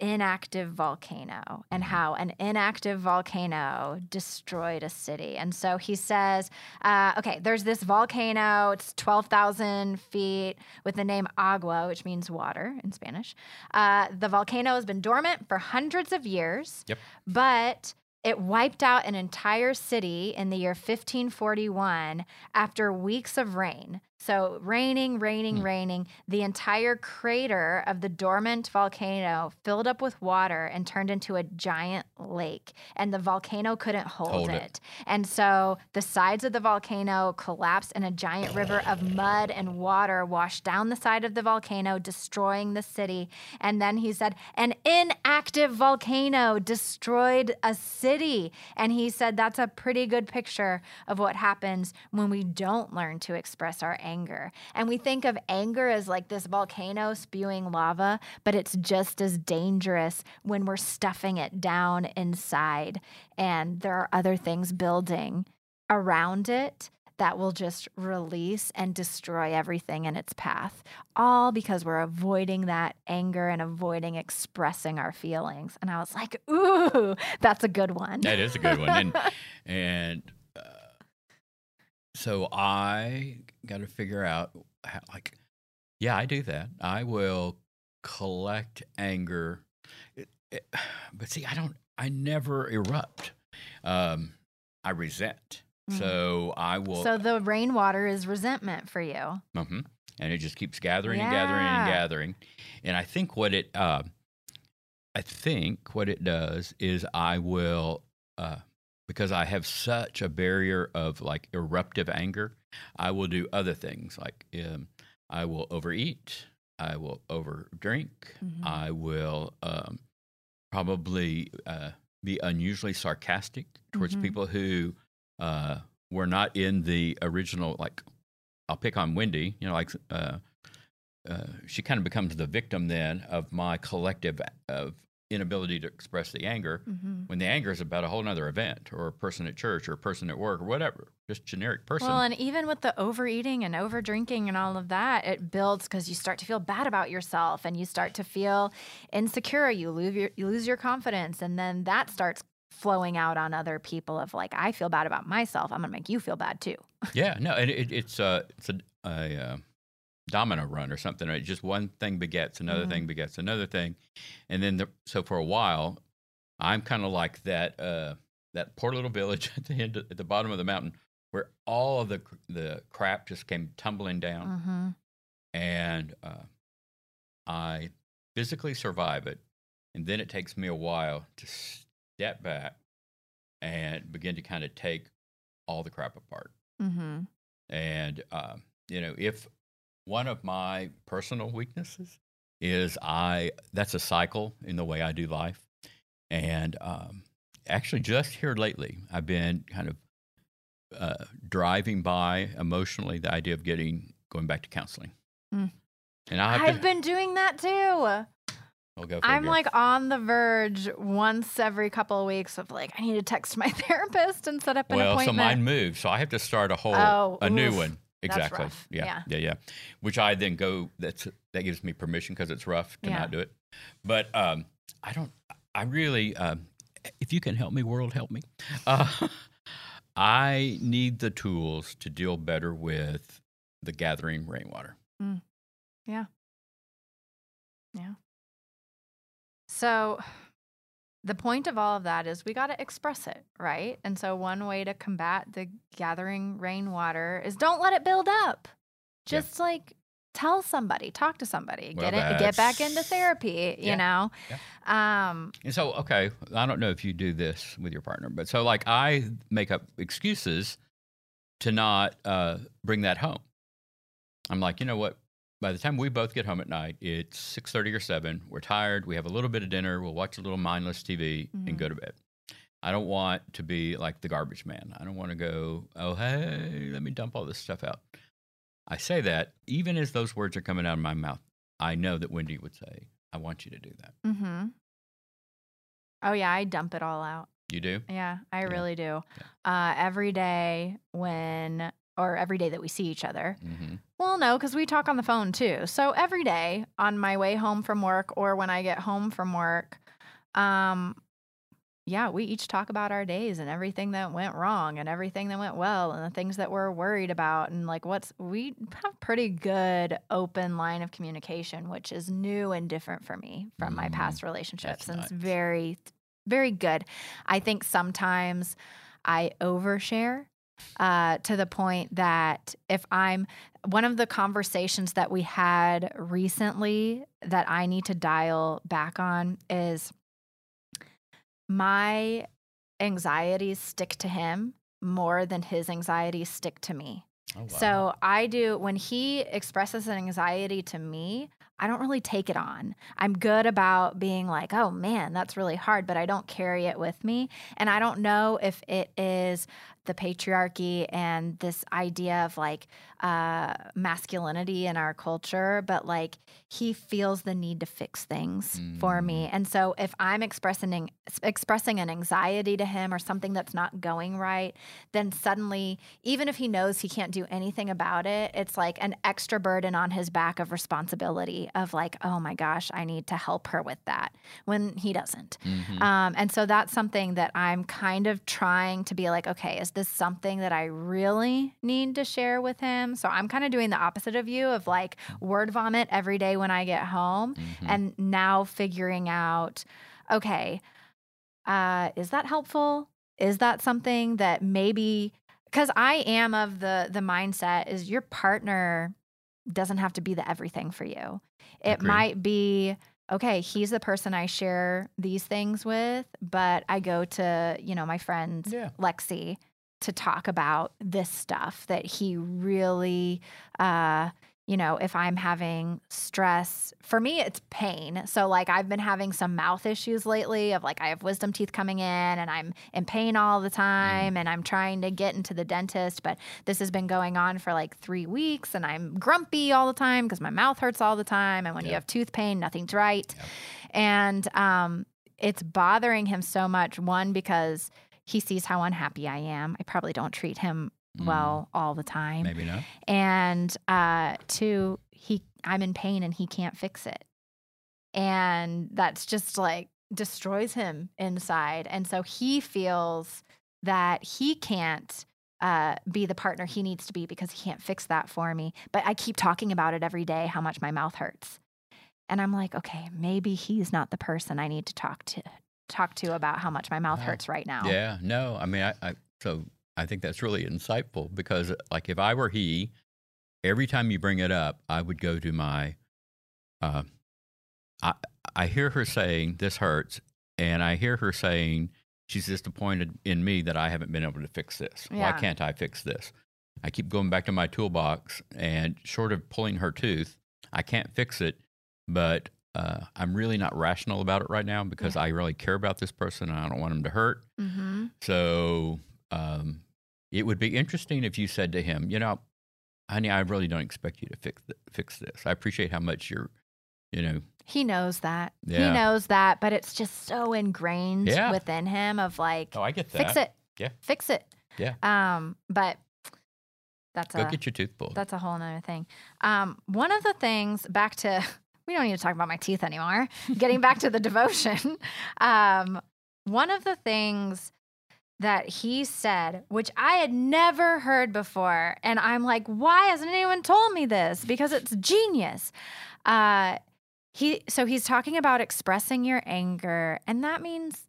inactive volcano and how an inactive volcano destroyed a city. And so he says, uh, okay, there's this volcano, it's twelve thousand feet with the name Agua, which means water in Spanish. Uh, the volcano has been dormant for hundreds of years, yep. but it wiped out an entire city in the year fifteen forty-one after weeks of rain. So raining, raining, mm. raining, the entire crater of the dormant volcano filled up with water and turned into a giant lake, and the volcano couldn't hold, hold it. it. And so the sides of the volcano collapsed, and a giant river of mud and water washed down the side of the volcano, destroying the city. And then he said, an inactive volcano destroyed a city. And he said, that's a pretty good picture of what happens when we don't learn to express our anger. Anger. And we think of anger as like this volcano spewing lava, but it's just as dangerous when we're stuffing it down inside and there are other things building around it that will just release and destroy everything in its path, all because we're avoiding that anger and avoiding expressing our feelings. And I was like, ooh, that's a good one. That is a good one. And, and uh, so I... got to figure out how, like, yeah, I do that. I will collect anger, it, it, but see, I don't, I never erupt. Um, I resent. Mm-hmm. So I will. So the rainwater is resentment for you. Mm-hmm. And it just keeps gathering yeah. and gathering and gathering. And I think what it, uh, I think what it does is I will, uh, because I have such a barrier of like eruptive anger, I will do other things like um, I will overeat, I will overdrink, mm-hmm. I will um, probably uh, be unusually sarcastic towards mm-hmm. people who uh, were not in the original, like I'll pick on Wendy, you know, like uh, uh, she kind of becomes the victim then of my collective of inability to express the anger mm-hmm. when the anger is about a whole nother event or a person at church or a person at work or whatever, just generic person. Well, and even with the overeating and over drinking and all of that, it builds because you start to feel bad about yourself and you start to feel insecure. You lose your, you lose your confidence, and then that starts flowing out on other people of like, I feel bad about myself. I'm going to make you feel bad too. Yeah, no, and it, it's, uh, it's a, a uh, domino run or something, right? Just one thing begets another mm-hmm. thing begets another thing. And then, the, so for a while, I'm kind of like that uh, that poor little village at the end, of, at the bottom of the mountain where all of the the crap just came tumbling down. Mm-hmm. And uh, I physically survive it. And then it takes me a while to step back and begin to kind of take all the crap apart. Mm-hmm. And, uh, you know, if one of my personal weaknesses is I, that's a cycle in the way I do life. And um, actually just here lately, I've been kind of uh, driving by emotionally the idea of getting, going back to counseling. Mm. And I have I've to, been doing that too. I'll go I'm like on the verge once every couple of weeks of like, I need to text my therapist and set up an well, appointment. Well, so mine moved. So I have to start a whole, oh, a oof. new one. Exactly. Yeah. yeah. Yeah. Yeah. Which I then go, that's, that gives me permission because it's rough to yeah. not do it. But um, I don't, I really, um, if you can help me, world, help me. Uh, I need the tools to deal better with the gathering rainwater. Mm. Yeah. Yeah. So the point of all of that is we got to express it, right? And so one way to combat the gathering rainwater is don't let it build up. Just yeah. like tell somebody, talk to somebody, well, get it, get back into therapy, yeah. you know? Yeah. Um, and so, okay, I don't know if you do this with your partner, but so like I make up excuses to not uh, bring that home. I'm like, you know what? By the time we both get home at night, it's six thirty or seven. We're tired. We have a little bit of dinner. We'll watch a little mindless T V mm-hmm. and go to bed. I don't want to be like the garbage man. I don't want to go, oh, hey, let me dump all this stuff out. I say that even as those words are coming out of my mouth, I know that Wendy would say, I want you to do that. Mm-hmm. Oh, yeah. I dump it all out. You do? Yeah, I yeah. really do. Yeah. Uh, every day when, or every day that we see each other. Mm-hmm. Well, no, because we talk on the phone too. So every day on my way home from work or when I get home from work, um, yeah, we each talk about our days and everything that went wrong and everything that went well and the things that we're worried about. And like what's, we have pretty good open line of communication, which is new and different for me from mm, my past relationships. And nice. It's very, very good. I think sometimes I overshare uh, to the point that if I'm, one of the conversations that we had recently that I need to dial back on is, my anxieties stick to him more than his anxieties stick to me. Oh, wow. So I do, when he expresses an anxiety to me, I don't really take it on. I'm good about being like, oh man, that's really hard, but I don't carry it with me. And I don't know if it is the patriarchy and this idea of like uh, masculinity in our culture, but like he feels the need to fix things mm. for me. And so if I'm expressing, expressing an anxiety to him or something that's not going right, then suddenly, even if he knows he can't do anything about it, it's like an extra burden on his back of responsibility. Of like, oh my gosh, I need to help her with that when he doesn't. Mm-hmm. Um, and so that's something that I'm kind of trying to be like, okay, is this something that I really need to share with him? So I'm kind of doing the opposite of you of like word vomit every day when I get home mm-hmm. and now figuring out, okay, uh, is that helpful? Is that something that maybe, because I am of the the mindset is your partner doesn't have to be the everything for you. It Agreed. Might be, okay, he's the person I share these things with, but I go to, you know, my friend yeah. Lexi to talk about this stuff that he really, uh, you know, if I'm having stress, for me, it's pain. So like I've been having some mouth issues lately of like I have wisdom teeth coming in and I'm in pain all the time mm. and I'm trying to get into the dentist, but this has been going on for like three weeks and I'm grumpy all the time because my mouth hurts all the time. And when yep. you have tooth pain, nothing's right. Yep. And um, it's bothering him so much. One, because he sees how unhappy I am. I probably don't treat him well all the time. Maybe not. And uh, two, he, I'm in pain and he can't fix it. And that's just like destroys him inside. And so he feels that he can't uh, be the partner he needs to be because he can't fix that for me. But I keep talking about it every day, how much my mouth hurts. And I'm like, okay, maybe he's not the person I need to talk to, talk to about how much my mouth uh, hurts right now. Yeah, no, I mean, I, I so... I think that's really insightful because, like, if I were he, every time you bring it up, I would go to my, uh, I, I hear her saying, this hurts, and I hear her saying, she's disappointed in me that I haven't been able to fix this. Yeah. Why can't I fix this? I keep going back to my toolbox, and short of pulling her tooth, I can't fix it, but uh, I'm really not rational about it right now because yeah. I really care about this person, and I don't want him to hurt. Mm-hmm. So... Um, it would be interesting if you said to him, you know, honey, I really don't expect you to fix th- fix this. I appreciate how much you're, you know. He knows that. Yeah. He knows that, but it's just so ingrained yeah. within him of like, oh, I get that. Fix it. Yeah. Fix it. Yeah. Um, but that's Go a- Go get your tooth pulled. That's a whole nother thing. Um, one of the things, back to, we don't need to talk about my teeth anymore. Getting back to the devotion. Um, one of the things that he said, which I had never heard before. And I'm like, why hasn't anyone told me this? Because it's genius. Uh, he So he's talking about expressing your anger. And that means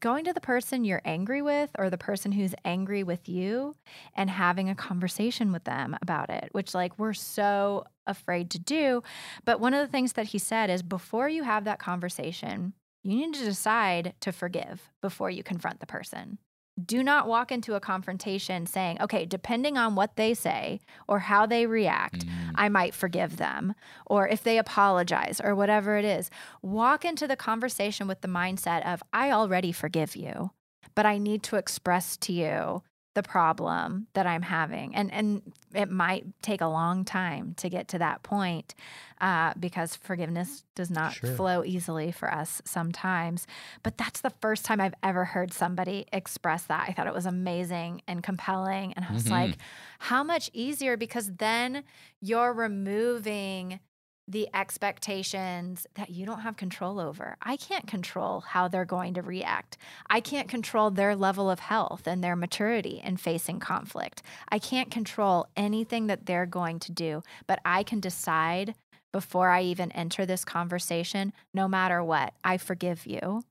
going to the person you're angry with or the person who's angry with you and having a conversation with them about it, which like we're so afraid to do. But one of the things that he said is before you have that conversation, you need to decide to forgive before you confront the person. Do not walk into a confrontation saying, okay, depending on what they say or how they react, mm-hmm. I might forgive them or if they apologize or whatever it is. Walk into the conversation with the mindset of, I already forgive you. but I need to express to you the problem that I'm having. And and it might take a long time to get to that point uh, because forgiveness does not sure. flow easily for us sometimes. But that's the first time I've ever heard somebody express that. I thought it was amazing and compelling. And I was mm-hmm. like, how much easier? Because then you're removing the expectations that you don't have control over. I can't control how they're going to react. I can't control their level of health and their maturity in facing conflict. I can't control anything that they're going to do, but I can decide before I even enter this conversation, no matter what, I forgive you.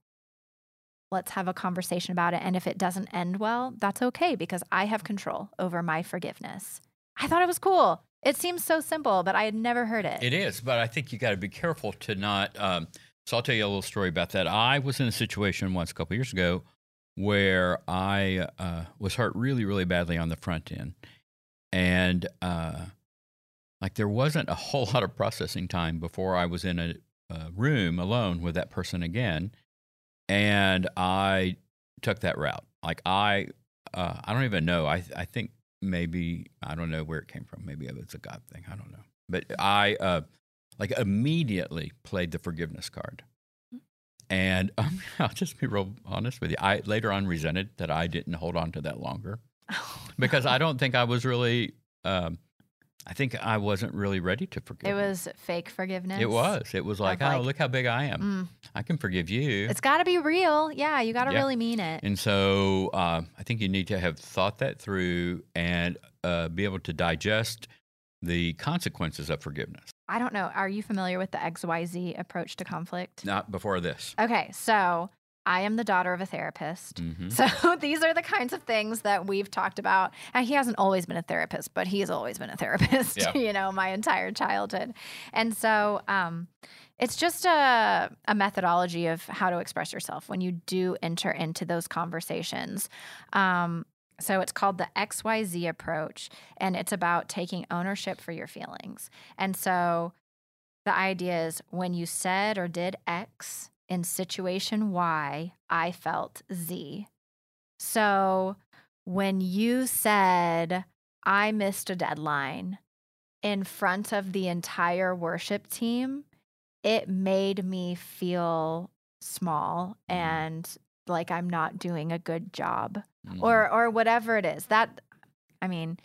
Let's have a conversation about it. And if it doesn't end well, that's okay because I have control over my forgiveness. I thought it was cool. It seems so simple, but I had never heard it. It is, but I think you got to be careful to not. Um, so I'll tell you a little story about that. I was in a situation once a couple of years ago where I uh, was hurt really, really badly on the front end. And uh, like there wasn't a whole lot of processing time before I was in a, a room alone with that person again. And I took that route. Like I, uh, I don't even know. I, I think. Maybe, I don't know where it came from. Maybe it's a God thing. I don't know. But I, uh, like, immediately played the forgiveness card. And um, I'll just be real honest with you. I later on resented that I didn't hold on to that longer. Oh, no. Because I don't think I was really, um, I think I wasn't really ready to forgive. It was fake forgiveness. It was. It was like, oh, like, look how big I am. Mm, I can forgive you. It's got to be real. Yeah, you got to yeah. really mean it. And so uh, I think you need to have thought that through and uh, be able to digest the consequences of forgiveness. I don't know. Are you familiar with the X Y Z approach to conflict? Not before this. Okay, so I am the daughter of a therapist. Mm-hmm. So these are the kinds of things that we've talked about. And he hasn't always been a therapist, but he's always been a therapist, yeah. you know, my entire childhood. And so um, it's just a, a methodology of how to express yourself when you do enter into those conversations. Um, so it's called the X Y Z approach, and it's about taking ownership for your feelings. And so the idea is when you said or did X— in situation Y, I felt Z. So when you said, I missed a deadline in front of the entire worship team, it made me feel small mm-hmm. and like I'm not doing a good job mm-hmm. or or whatever it is. That, I mean,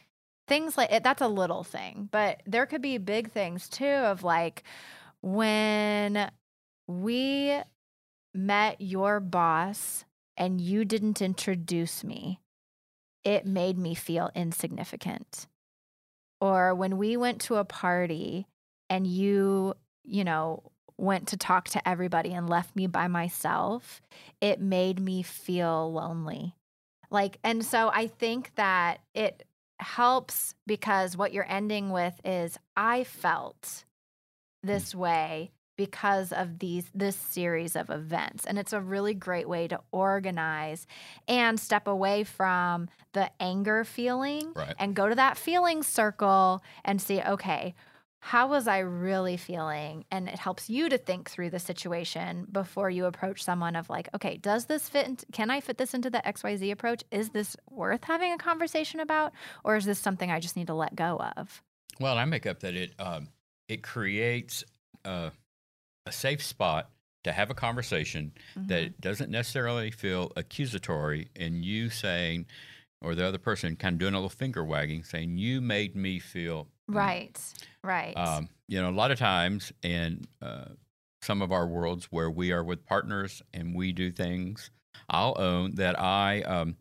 things like it, that's a little thing, but there could be big things too of like when we met your boss and you didn't introduce me. It made me feel insignificant. Or when we went to a party and you, you know, went to talk to everybody and left me by myself, it made me feel lonely. Like, and so I think that it helps because what you're ending with is I felt this way because of these this series of events. And it's a really great way to organize and step away from the anger feeling right. and go to that feeling circle and see, okay, how was I really feeling? And it helps you to think through the situation before you approach someone of like, okay, does this fit? In, can I fit this into the X Y Z approach? Is this worth having a conversation about? Or is this something I just need to let go of? Well, I make up that it, um, it creates... Uh, a safe spot to have a conversation mm-hmm. that doesn't necessarily feel accusatory in you saying, or the other person kind of doing a little finger wagging, saying, you made me feel. Right, mm. right. Um, you know, a lot of times in uh, some of our worlds where we are with partners and we do things, I'll own that I, um,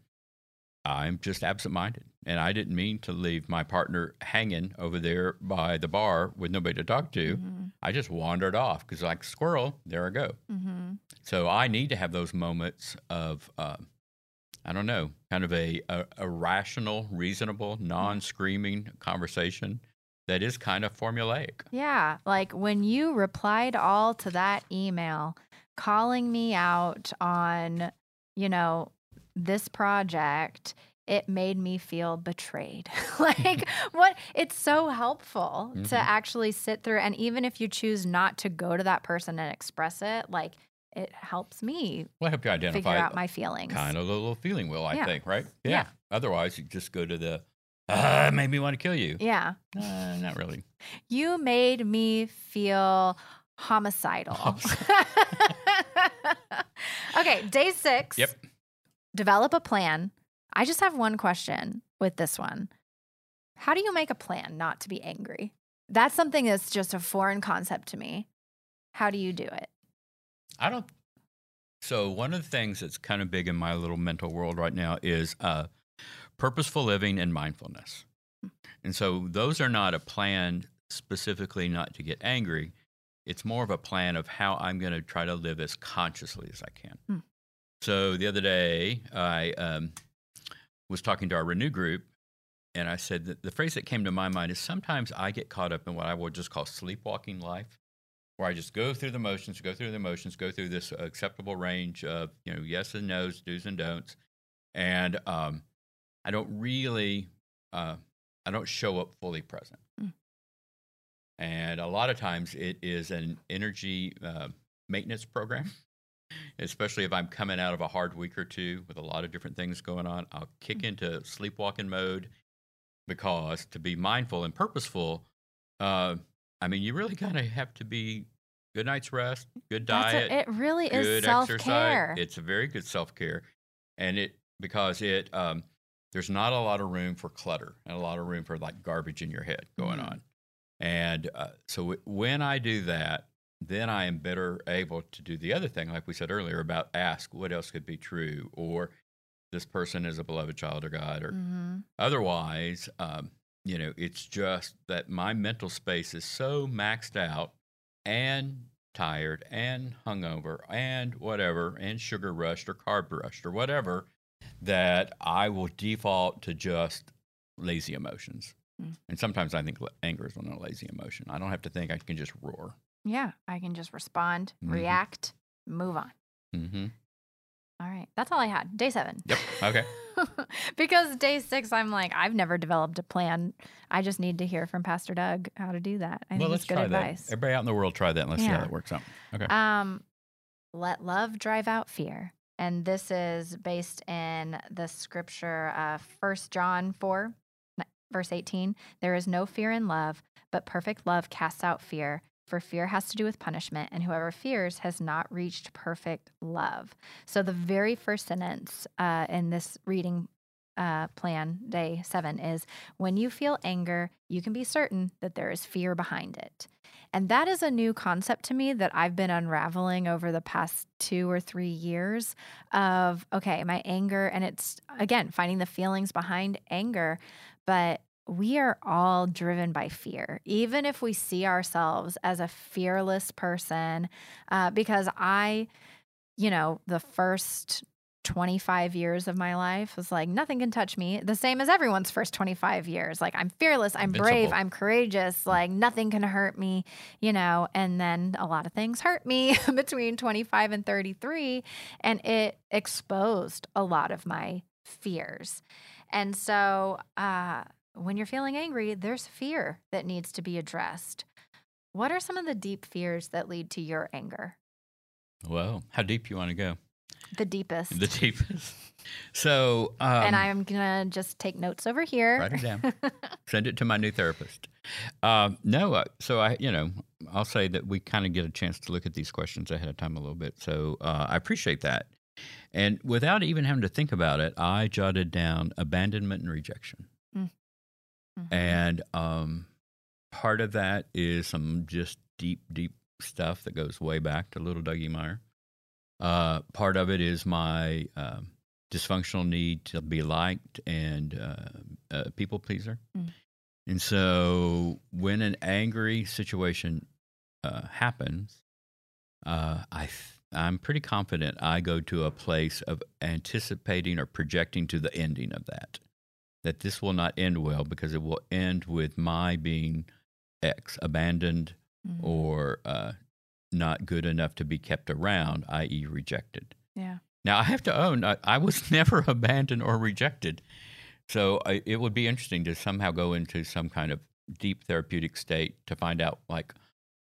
I'm just absent-minded. And I didn't mean to leave my partner hanging over there by the bar with nobody to talk to. Mm-hmm. I just wandered off because like squirrel, there I go. Mm-hmm. So I need to have those moments of, uh, I don't know, kind of a, a, a rational, reasonable, non-screaming conversation that is kind of formulaic. Yeah, like when you replied all to that email, calling me out on, you know, this project— it made me feel betrayed. Like what? It's so helpful mm-hmm. to actually sit through. And even if you choose not to go to that person and express it, like it helps me well, help you identify figure out my feelings. Kind of a little feeling wheel, I yeah. think, right? Yeah. yeah. Otherwise, you just go to the, ah, uh, made me want to kill you. Yeah. Uh, not really. You made me feel homicidal. homicidal. Okay, day six. Yep. Develop a plan. I just have one question with this one. How do you make a plan not to be angry? That's something that's just a foreign concept to me. How do you do it? I don't. So one of the things that's kind of big in my little mental world right now is uh, purposeful living and mindfulness. And so those are not a plan specifically not to get angry. It's more of a plan of how I'm going to try to live as consciously as I can. Hmm. So the other day I um, was talking to our Renew group, and I said that the phrase that came to my mind is sometimes I get caught up in what I will just call sleepwalking life, where I just go through the motions, go through the motions, go through this acceptable range of, you know, yes and no's, do's and don'ts. And um, I don't really, uh, I don't show up fully present. Mm. And a lot of times it is an energy uh, maintenance program, especially if I'm coming out of a hard week or two with a lot of different things going on. I'll kick mm. into sleepwalking mode because to be mindful and purposeful, uh, I mean, you really kind of have to be good night's rest, good diet. A, it really good is self-care. Exercise. It's a very good self-care. And it because it um, there's not a lot of room for clutter and a lot of room for like garbage in your head going mm-hmm. on. And uh, so w- when I do that, then I am better able to do the other thing, like we said earlier, about ask what else could be true, or this person is a beloved child of God, or mm-hmm. otherwise. Um, You know, it's just that my mental space is so maxed out and tired and hungover and whatever and sugar rushed or carb rushed or whatever that I will default to just lazy emotions. Mm. And sometimes I think anger is one of the lazy emotion. I don't have to think. I can just roar. Yeah, I can just respond, mm-hmm. react, move on. Mm-hmm. All right. That's all I had. Day seven. Yep. Okay. Because day six, I'm like, I've never developed a plan. I just need to hear from Pastor Doug how to do that. I well, think let's it's good try advice. That. Everybody out in the world, try that and let's yeah. see how that works out. Okay. Um, let love drive out fear. And this is based in the scripture of First John four, verse eighteen. There is no fear in love, but perfect love casts out fear. For fear has to do with punishment, and whoever fears has not reached perfect love. So the very first sentence uh, in this reading uh, plan, day seven, is when you feel anger, you can be certain that there is fear behind it. And that is a new concept to me that I've been unraveling over the past two or three years of, okay, my anger, and it's, again, finding the feelings behind anger, but we are all driven by fear, even if we see ourselves as a fearless person, uh, because I, you know, the first twenty-five years of my life was like, nothing can touch me. The same as everyone's first twenty-five years. Like, I'm fearless, I'm invincible, brave, I'm courageous, like nothing can hurt me, you know, and then a lot of things hurt me between twenty-five and thirty-three, and it exposed a lot of my fears. And so, uh, when you're feeling angry, there's fear that needs to be addressed. What are some of the deep fears that lead to your anger? Well, how deep you want to go? The deepest. The deepest. So, um, and I'm gonna just take notes over here. Write it down. Send it to my new therapist. Um, no, uh, so I, you know, I'll say that we kind of get a chance to look at these questions ahead of time a little bit. So uh, I appreciate that. And without even having to think about it, I jotted down abandonment and rejection. Mm. And um, part of that is some just deep, deep stuff that goes way back to little Dougie Meyer. Uh, part of it is my um, dysfunctional need to be liked and uh, uh, people pleaser. Mm. And so when an angry situation uh, happens, uh, I th- I'm pretty confident I go to a place of anticipating or projecting to the ending of that. That this will not end well because it will end with my being X, abandoned mm-hmm. or uh, not good enough to be kept around, that is rejected. Yeah. Now, I have to own, I, I was never abandoned or rejected. So I, it would be interesting to somehow go into some kind of deep therapeutic state to find out, like,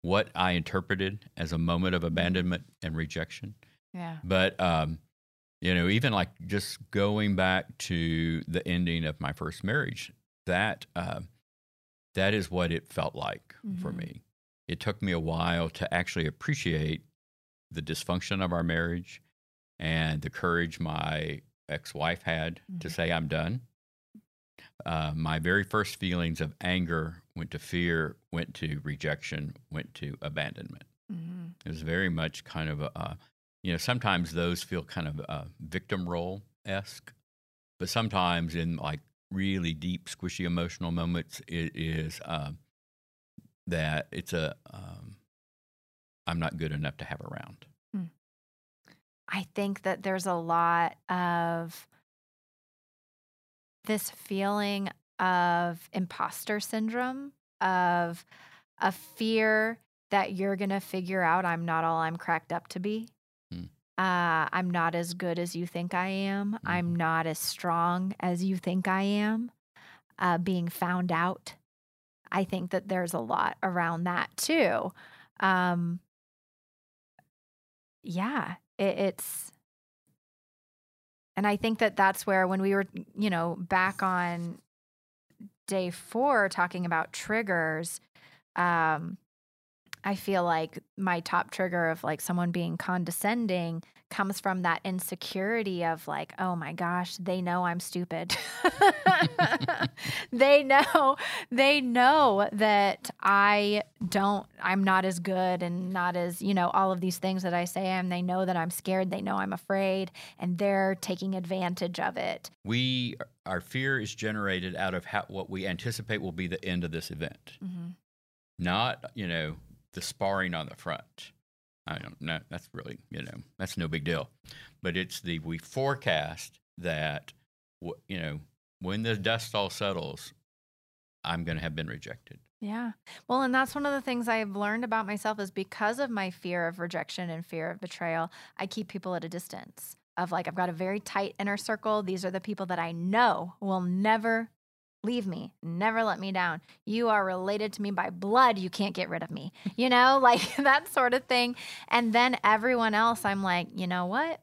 what I interpreted as a moment of abandonment and rejection. Yeah. But, um, you know, even like just going back to the ending of my first marriage, that uh, that is what it felt like mm-hmm. for me. It took me a while to actually appreciate the dysfunction of our marriage and the courage my ex-wife had mm-hmm. to say, I'm done. Uh, my very first feelings of anger went to fear, went to rejection, went to abandonment. Mm-hmm. It was very much kind of, a, uh, you know, sometimes those feel kind of uh, victim role-esque, but sometimes in like really deep, squishy emotional moments, it is uh, that it's a um, I'm not good enough to have around. Mm. I think that there's a lot of this feeling of imposter syndrome, of a fear that you're going to figure out I'm not all I'm cracked up to be. Mm. Uh, I'm not as good as you think I am. Mm. I'm not as strong as you think I am. Uh, being found out. I think that there's a lot around that too. Um, yeah, it, it's... And I think that that's where when we were, you know, back on day four talking about triggers, um, I feel like my top trigger of like someone being condescending comes from that insecurity of like, oh my gosh, they know I'm stupid. They know, they know that I don't, I'm not as good and not as, you know, all of these things that I say I am. They know that I'm scared. They know I'm afraid, and they're taking advantage of it. We, our fear is generated out of how, what we anticipate will be the end of this event. Mm-hmm. Not, you know, the sparring on the front. I don't know. That's really, you know, that's no big deal. But it's the, we forecast that, you know, when the dust all settles, I'm going to have been rejected. Yeah. Well, and that's one of the things I've learned about myself is because of my fear of rejection and fear of betrayal, I keep people at a distance of like, I've got a very tight inner circle. These are the people that I know will never leave me, never let me down. You are related to me by blood. You can't get rid of me, you know, like that sort of thing. And then everyone else, I'm like, you know what?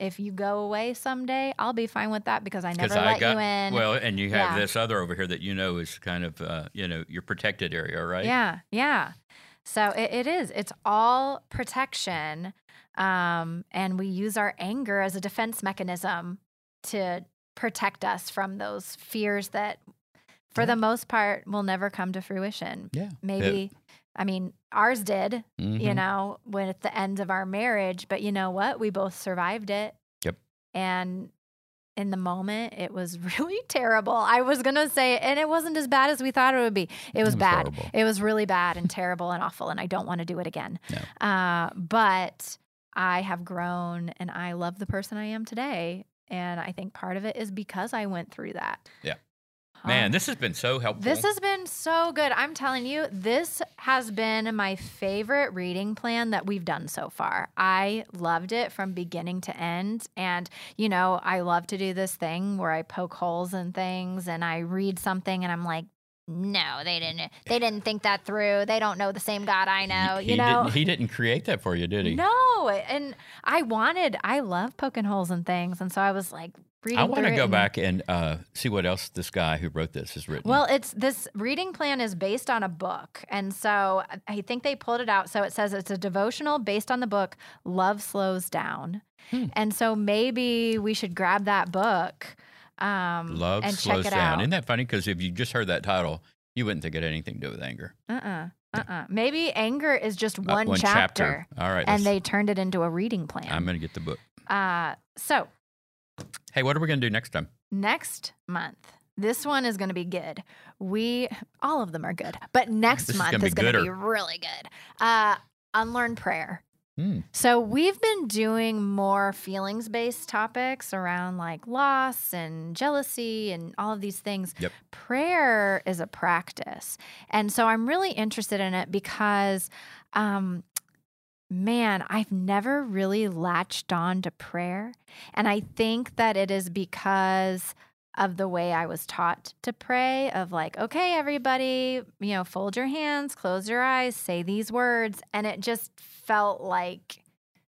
If you go away someday, I'll be fine with that because I never let I got, you in. Well, and you have yeah. this other over here that you know is kind of, uh, you know, your protected area, right? Yeah, yeah. So it, it is. It's all protection. Um, and we use our anger as a defense mechanism to protect us from those fears that for yeah. the most part will never come to fruition. Yeah. Maybe, yeah. I mean, ours did, mm-hmm. you know, when at the end of our marriage, but you know what? We both survived it. Yep. And in the moment, it was really terrible. I was going to say, and it wasn't as bad as we thought it would be. It was, it was bad. Horrible. It was really bad and terrible and awful, and I don't want to do it again. No. Uh, but I have grown and I love the person I am today. And I think part of it is because I went through that. Yeah. Man, um, this has been so helpful. This has been so good. I'm telling you, this has been my favorite reading plan that we've done so far. I loved it from beginning to end. And, you know, I love to do this thing where I poke holes in things and I read something and I'm like, no, they didn't. They didn't think that through. They don't know the same God I know. He, you know, didn't, he didn't create that for you, did he? No, and I wanted. I love poking holes in things, and so I was like reading. I want to go and, back and uh, see what else this guy who wrote this has written. Well, it's this reading plan is based on a book, and so I think they pulled it out. So it says it's a devotional based on the book "Love Slows Down," hmm. and so maybe we should grab that book. Um, Love and Slows check it Down. Out. Isn't that funny? Because if you just heard that title, you wouldn't think it had anything to do with anger. Uh-uh. Uh-uh. Yeah. Maybe anger is just one, uh, one chapter. chapter. All right. And they turned it into a reading plan. I'm going to get the book. Uh, so. Hey, what are we going to do next time? Next month. This one is going to be good. We, all of them are good. But next this month is going to be really good. Uh, unlearn prayer. Mm. So we've been doing more feelings-based topics around like loss and jealousy and all of these things. Yep. Prayer is a practice. And so I'm really interested in it because, um, man, I've never really latched on to prayer. And I think that it is because of the way I was taught to pray, of like, okay, everybody, you know, fold your hands, close your eyes, say these words. And it just felt like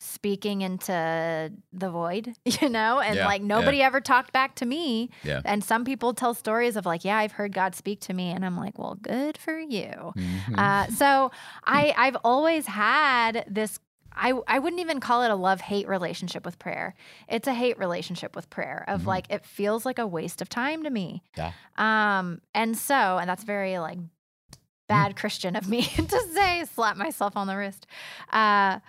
speaking into the void, you know, and yeah, like nobody yeah. ever talked back to me. Yeah. And some people tell stories of like, yeah, I've heard God speak to me. And I'm like, well, good for you. Mm-hmm. Uh, so I, I've always had this, I, I wouldn't even call it a love-hate relationship with prayer. It's a hate relationship with prayer of mm-hmm. like, it feels like a waste of time to me. Yeah. Um, and so, and that's very like bad mm. Christian of me to say, slap myself on the wrist. Uh,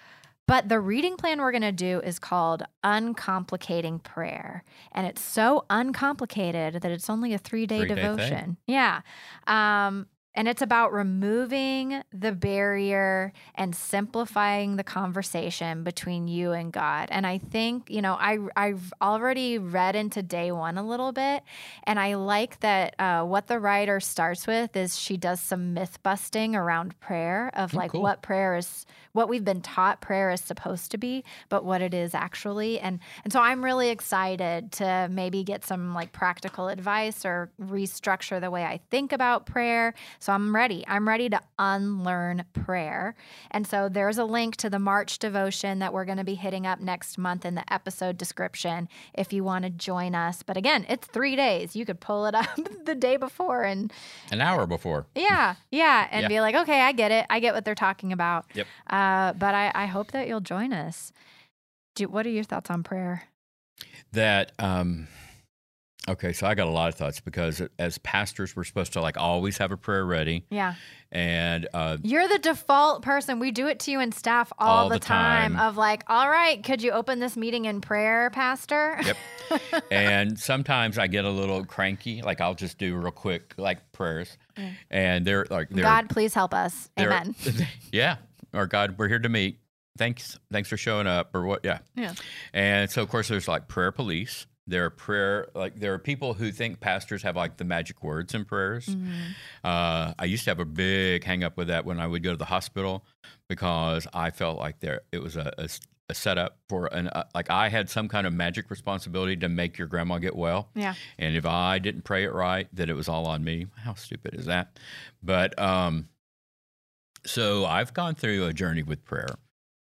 but the reading plan we're going to do is called Uncomplicating Prayer. And it's so uncomplicated that it's only a three-day three devotion. Day yeah. Um, And it's about removing the barrier and simplifying the conversation between you and God. And I think, you know, I, I've already read into day one a little bit, and I like that uh, what the writer starts with is she does some myth busting around prayer of oh, like cool. what prayer is, what we've been taught prayer is supposed to be, but what it is actually. And, and so I'm really excited to maybe get some like practical advice or restructure the way I think about prayer. So I'm ready. I'm ready to unlearn prayer. And so there's a link to the March devotion that we're going to be hitting up next month in the episode description if you want to join us. But again, it's three days. You could pull it up the day before and an hour before. Yeah. Yeah. And yeah. be like, okay, I get it. I get what they're talking about. Yep. Uh, but I, I hope that you'll join us. Do, what are your thoughts on prayer? That, um, Okay, so I got a lot of thoughts because as pastors, we're supposed to like always have a prayer ready. Yeah. And uh, you're the default person. We do it to you and staff all, all the, the time, time of like, all right, could you open this meeting in prayer, Pastor? Yep. And sometimes I get a little cranky. Like I'll just do real quick, like prayers. Mm. And they're like, they're, God, please help us. Amen. Yeah. Or God, we're here to meet. Thanks. Thanks for showing up or what. Yeah. Yeah. And so, of course, there's like prayer police. There are prayer, like there are people who think pastors have like the magic words in prayers. Mm-hmm. Uh, I used to have a big hang up with that when I would go to the hospital because I felt like there it was a, a, a setup for an uh, like I had some kind of magic responsibility to make your grandma get well. Yeah, and if I didn't pray it right, that it was all on me. How stupid is that? But um, so I've gone through a journey with prayer.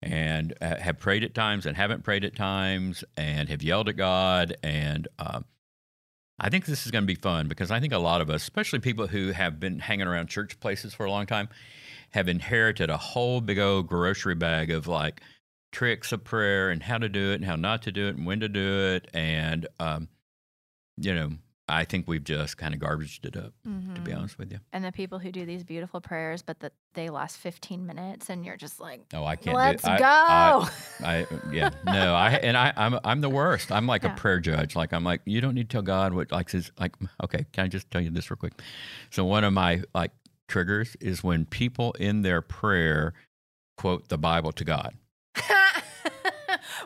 And uh, have prayed at times and haven't prayed at times and have yelled at God. And uh, I think this is going to be fun because I think a lot of us, especially people who have been hanging around church places for a long time, have inherited a whole big old grocery bag of like tricks of prayer and how to do it and how not to do it and when to do it. And, um, you know, I think we've just kind of garbaged it up, mm-hmm. to be honest with you. And the people who do these beautiful prayers, but that they last fifteen minutes, and you're just like, "Oh, I can't. Let's do it. I, go." I, I, yeah, no, I and I, I'm I'm the worst. I'm like yeah. a prayer judge. Like I'm like, you don't need to tell God what like is like. Okay, can I just tell you this real quick? So one of my like triggers is when people in their prayer quote the Bible to God.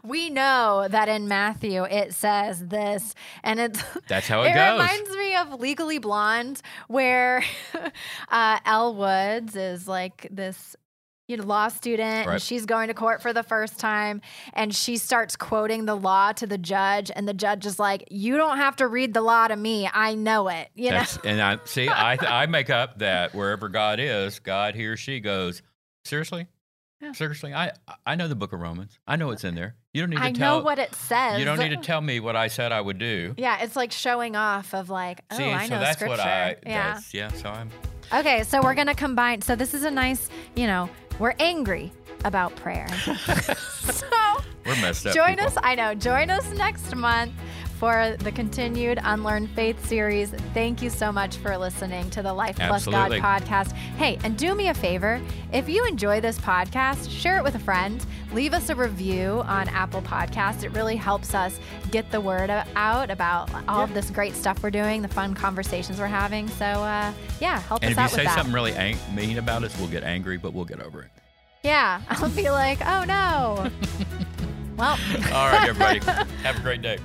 We know that in Matthew it says this, and it's that's how it, it goes. It reminds me of Legally Blonde, where uh, Elle Woods is like this you know, law student, right. and she's going to court for the first time, and she starts quoting the law to the judge, and the judge is like, "You don't have to read the law to me; I know it." You that's, know, and I see, I I make up that wherever God is, God he or she goes. Seriously. Yeah. Seriously, I I know the book of Romans. I know what's in there. You don't need to I tell. I know what it says. You don't need to tell me what I said I would do. Yeah, it's like showing off of like, oh, see, I so know that's scripture. What I, yeah. That's, yeah, so I'm. Okay, so we're going to combine. So this is a nice, you know, we're angry about prayer. So we're messed up. Join people. us. I know. Join us next month for the continued Unlearn Faith series. Thank you so much for listening to the Life Absolutely. Plus God podcast. Hey, and do me a favor. If you enjoy this podcast, share it with a friend. Leave us a review on Apple Podcasts. It really helps us get the word out about all of this great stuff we're doing, the fun conversations we're having. So, uh, yeah, help and us out with that. And if you say something really ang- mean about us, we'll get angry, but we'll get over it. Yeah, I'll be like, oh, no. Well. All right, everybody. Have a great day.